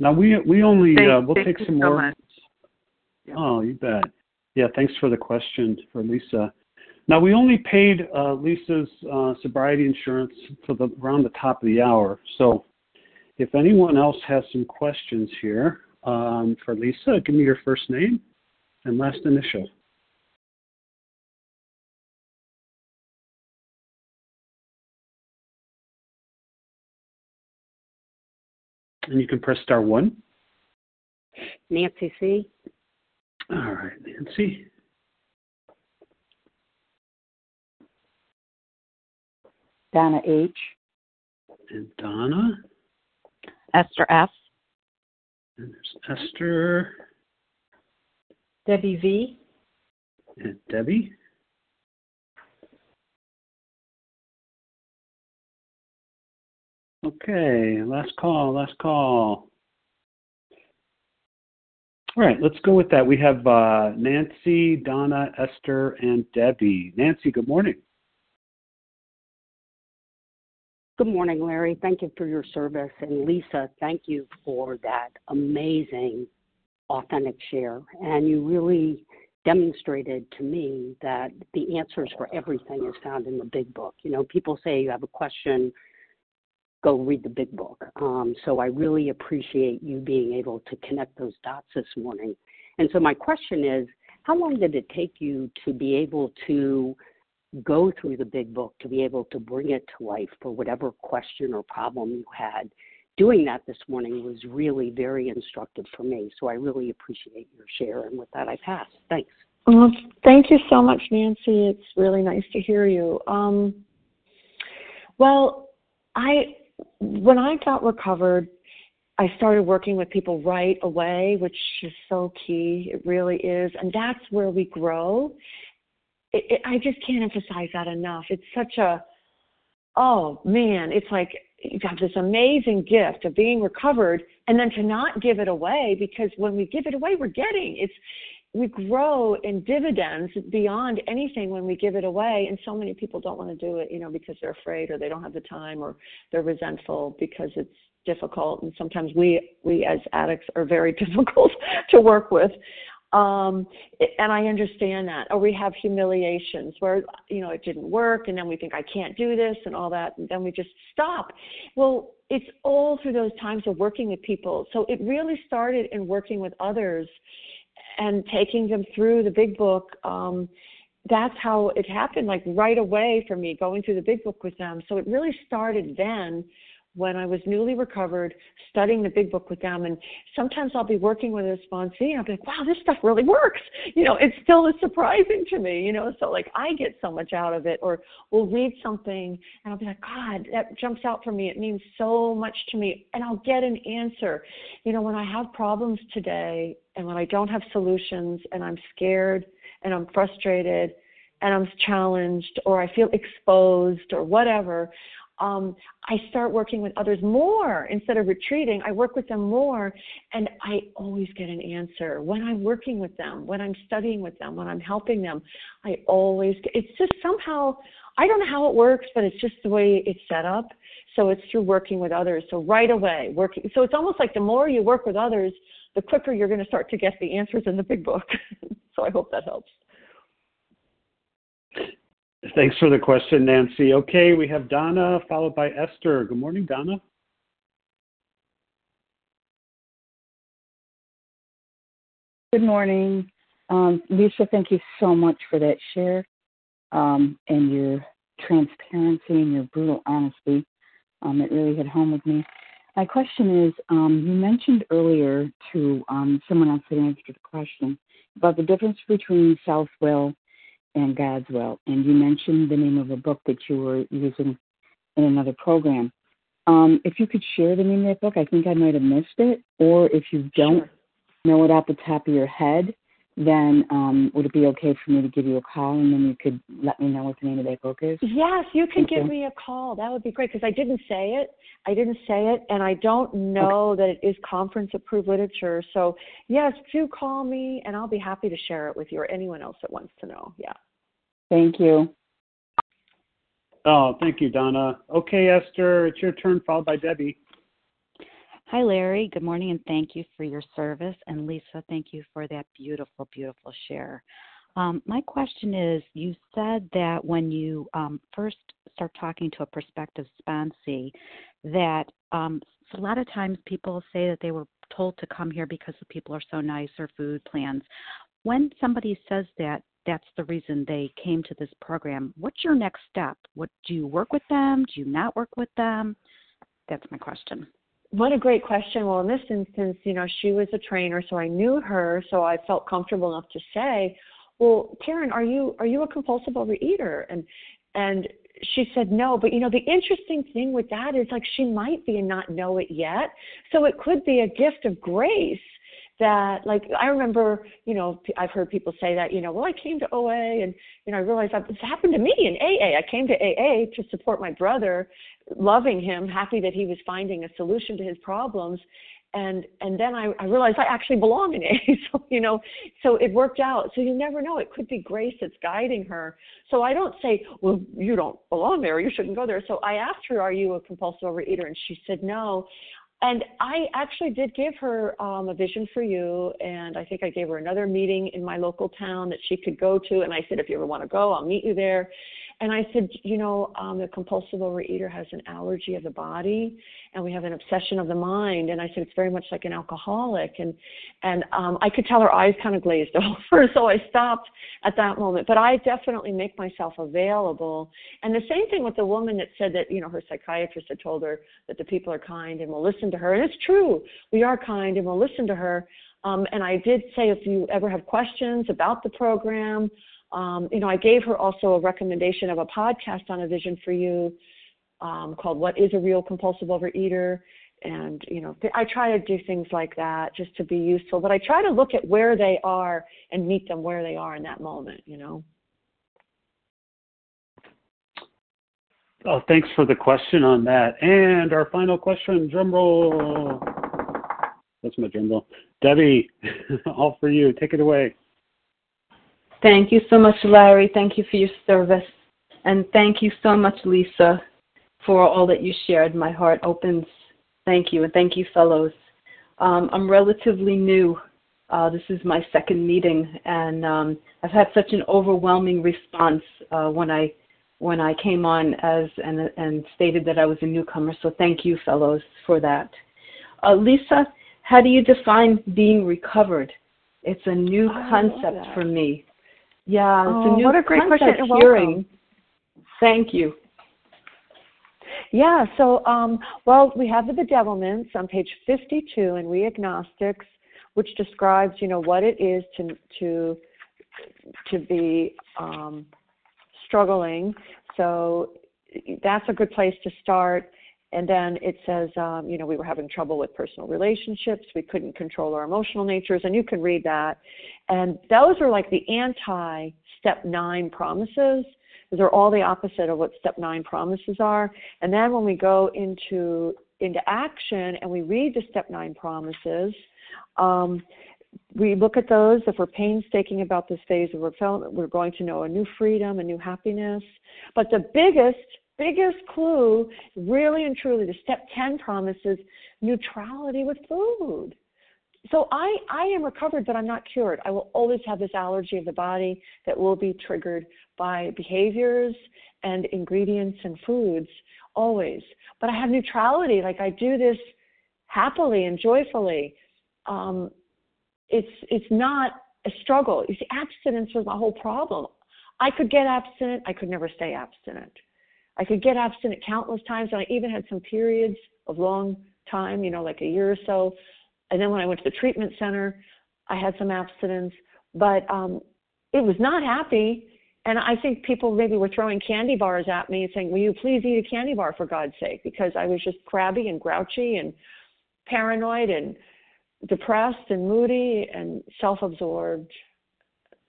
Now, we we only, uh, we'll take some more. Oh, you bet. Yeah, thanks for the question for Lisa. Now, we only paid uh, Lisa's uh, sobriety insurance for the around the top of the hour. So if anyone else has some questions here um, for Lisa, give me your first name and last initial. And you can press star one. Nancy C. All right, Nancy. Donna H. And Donna. Esther F. And there's Esther. Debbie V. And Debbie. Okay, last call, last call. All right, let's go with that. We have uh, Nancy, Donna, Esther, and Debbie. Nancy, good morning. Good morning, Larry. Thank you for your service. And Lisa, thank you for that amazing, authentic share. And you really demonstrated to me that the answers for everything is found in the big book. You know, people say you have a question, go read the big book. Um, so I really appreciate you being able to connect those dots this morning. And so my question is, how long did it take you to be able to go through the big book, to be able to bring it to life for whatever question or problem you had? Doing that this morning was really very instructive for me, so I really appreciate your share, and with that, I pass. Thanks. Well, thank you so much, Nancy. It's really nice to hear you. Um, well, I when I got recovered, I started working with people right away, which is so key. It really is, and that's where we grow. It, it, I just can't emphasize that enough. It's such a, oh, man, it's like you have this amazing gift of being recovered and then to not give it away, because when we give it away, we're getting. It's we grow in dividends beyond anything when we give it away, and so many people don't want to do it, you know, because they're afraid or they don't have the time or they're resentful because it's difficult, and sometimes we, we as addicts are very difficult to work with. Um, and I understand that. Or we have humiliations where, you know, it didn't work, and then we think, I can't do this and all that, and then we just stop. Well, it's all through those times of working with people. So it really started in working with others and taking them through the big book. Um, that's how it happened, like right away for me, going through the big book with them. So it really started then, when I was newly recovered, studying the big book with them. And sometimes I'll be working with a sponsee and I'll be like, wow, this stuff really works. You know, it's still surprising to me, you know, so like I get so much out of it. Or we'll read something and I'll be like, God, that jumps out for me. It means so much to me. And I'll get an answer. You know, when I have problems today and when I don't have solutions and I'm scared and I'm frustrated and I'm challenged or I feel exposed or whatever, Um, I start working with others more. Instead of retreating, I work with them more, and I always get an answer. When I'm working with them, when I'm studying with them, when I'm helping them, I always get, it's just somehow, I don't know how it works, but it's just the way it's set up. So it's through working with others. So right away, working. So it's almost like the more you work with others, the quicker you're going to start to get the answers in the big book. So I hope that helps. Thanks for the question, Nancy. Okay, we have Donna, followed by Esther. Good morning, Donna. Good morning. Um, Lisa, thank you so much for that share um, and your transparency and your brutal honesty. Um, it really hit home with me. My question is, um, you mentioned earlier to um, someone else that answered the question about the difference between self-will and God's will, and you mentioned the name of a book that you were using in another program. Um, if you could share the name of that book, I think I might have missed it, or if you don't sure. know it off the top of your head, then um, would it be okay for me to give you a call, and then you could let me know what the name of that book is? Yes, you can Thank give you. me a call. That would be great, because I didn't say it. I didn't say it, and I don't know okay. that it is conference-approved literature. So, yes, do call me, and I'll be happy to share it with you or anyone else that wants to know. Yeah. Thank you. Oh, thank you, Donna. Okay, Esther, it's your turn, followed by Debbie. Hi, Larry. Good morning, and thank you for your service. And Lisa, thank you for that beautiful, beautiful share. Um, my question is, you said that when you um, first start talking to a prospective sponsee, that um, a lot of times people say that they were told to come here because the people are so nice or food plans. When somebody says that, that's the reason they came to this program. What's your next step? What do you work with them? Do you not work with them? That's my question. what a great question. Well, in this instance, you know, she was a trainer, so I knew her, so I felt comfortable enough to say, well, Karen, are you are you a compulsive overeater? And and she said no. But, you know, the interesting thing with that is, like, she might be and not know it yet. So it could be a gift of grace that, like, I remember, you know, I've heard people say that, you know, well, I came to O A and, you know, I realized that this happened to me in A A. I came to A A to support my brother, loving him, happy that he was finding a solution to his problems. And and then I, I realized I actually belong in A A, so, you know, so it worked out. So you never know. It could be grace that's guiding her. So I don't say, well, you don't belong there, you shouldn't go there. So I asked her, are you a compulsive overeater? And she said no. And I actually did give her um, A Vision for You, and I think I gave her another meeting in my local town that she could go to. And I said, if you ever want to go, I'll meet you there. And I said, you know, um, the compulsive overeater has an allergy of the body, and we have an obsession of the mind. And I said, it's very much like an alcoholic. And and um, I could tell her eyes kind of glazed over, so I stopped at that moment. But I definitely make myself available. And the same thing with the woman that said that, you know, her psychiatrist had told her that the people are kind and will listen to her. And it's true. We are kind and will listen to her. Um, and I did say, if you ever have questions about the program, Um, you know, I gave her also a recommendation of a podcast on A Vision for You um, called What is a Real Compulsive Overeater? And, you know, I try to do things like that just to be useful. But I try to look at where they are and meet them where they are in that moment, you know. Oh, thanks for the question on that. And our final question, drum roll. That's my drum roll. Debbie, all for you. Take it away. Thank you so much, Larry. Thank you for your service. And thank you so much, Lesa, for all that you shared. My heart opens. Thank you. And thank you, fellows. Um, I'm relatively new. Uh, this is my second meeting. And um, I've had such an overwhelming response uh, when I when I came on as and, and stated that I was a newcomer. So thank you, fellows, for that. Uh, Lesa, how do you define being recovered? It's a new concept for me. Yeah, it's oh, a new what a great concept question. Hearing. Thank you. Yeah, so, um, well, we have the bedevilments on page fifty-two in We Agnostics, which describes, you know, what it is to to to be um, struggling. So that's a good place to start. And then it says, um, you know, we were having trouble with personal relationships. We couldn't control our emotional natures. And you can read that. And those are like the anti-step nine promises. Those are all the opposite of what step nine promises are. And then when we go into into action and we read the step nine promises, um, we look at those. If we're painstaking about this phase of development, we're going to know a new freedom, a new happiness. But the biggest Biggest clue, really and truly, the step ten promises neutrality with food. So I, I am recovered, but I'm not cured. I will always have this allergy of the body that will be triggered by behaviors and ingredients and foods, always. But I have neutrality, like I do this happily and joyfully. Um, it's, it's not a struggle. You see, abstinence was my whole problem. I could get abstinent. I could never stay abstinent. I could get abstinent countless times, and I even had some periods of long time, you know, like a year or so. And then when I went to the treatment center, I had some abstinence. But um, it was not happy, and I think people maybe were throwing candy bars at me and saying, will you please eat a candy bar for God's sake? Because I was just crabby and grouchy and paranoid and depressed and moody and self-absorbed,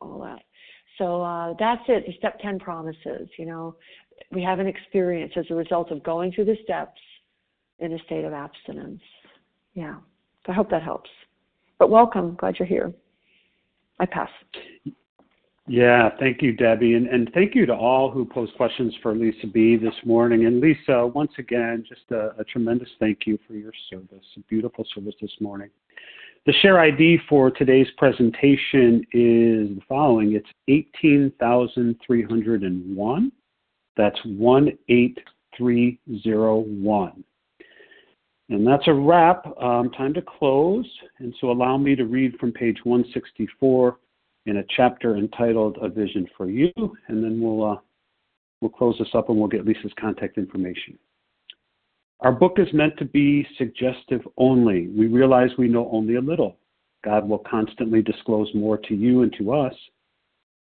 all that. So uh, that's it, the step ten promises, you know. We have an experience as a result of going through the steps in a state of abstinence. Yeah. I hope that helps. But welcome. Glad you're here. I pass. Yeah. Thank you, Debbie. And, and thank you to all who posed questions for Lesa B this morning. And Lesa, once again, just a, a tremendous thank you for your service, a beautiful service this morning. The share I D for today's presentation is the following. It's eighteen thousand three hundred one. That's one eight three zero one. And that's a wrap. Um, time to close. And so allow me to read from page one sixty-four in a chapter entitled A Vision for You. And then we'll, uh, we'll close this up and we'll get Lesa's contact information. Our book is meant to be suggestive only. We realize we know only a little. God will constantly disclose more to you and to us.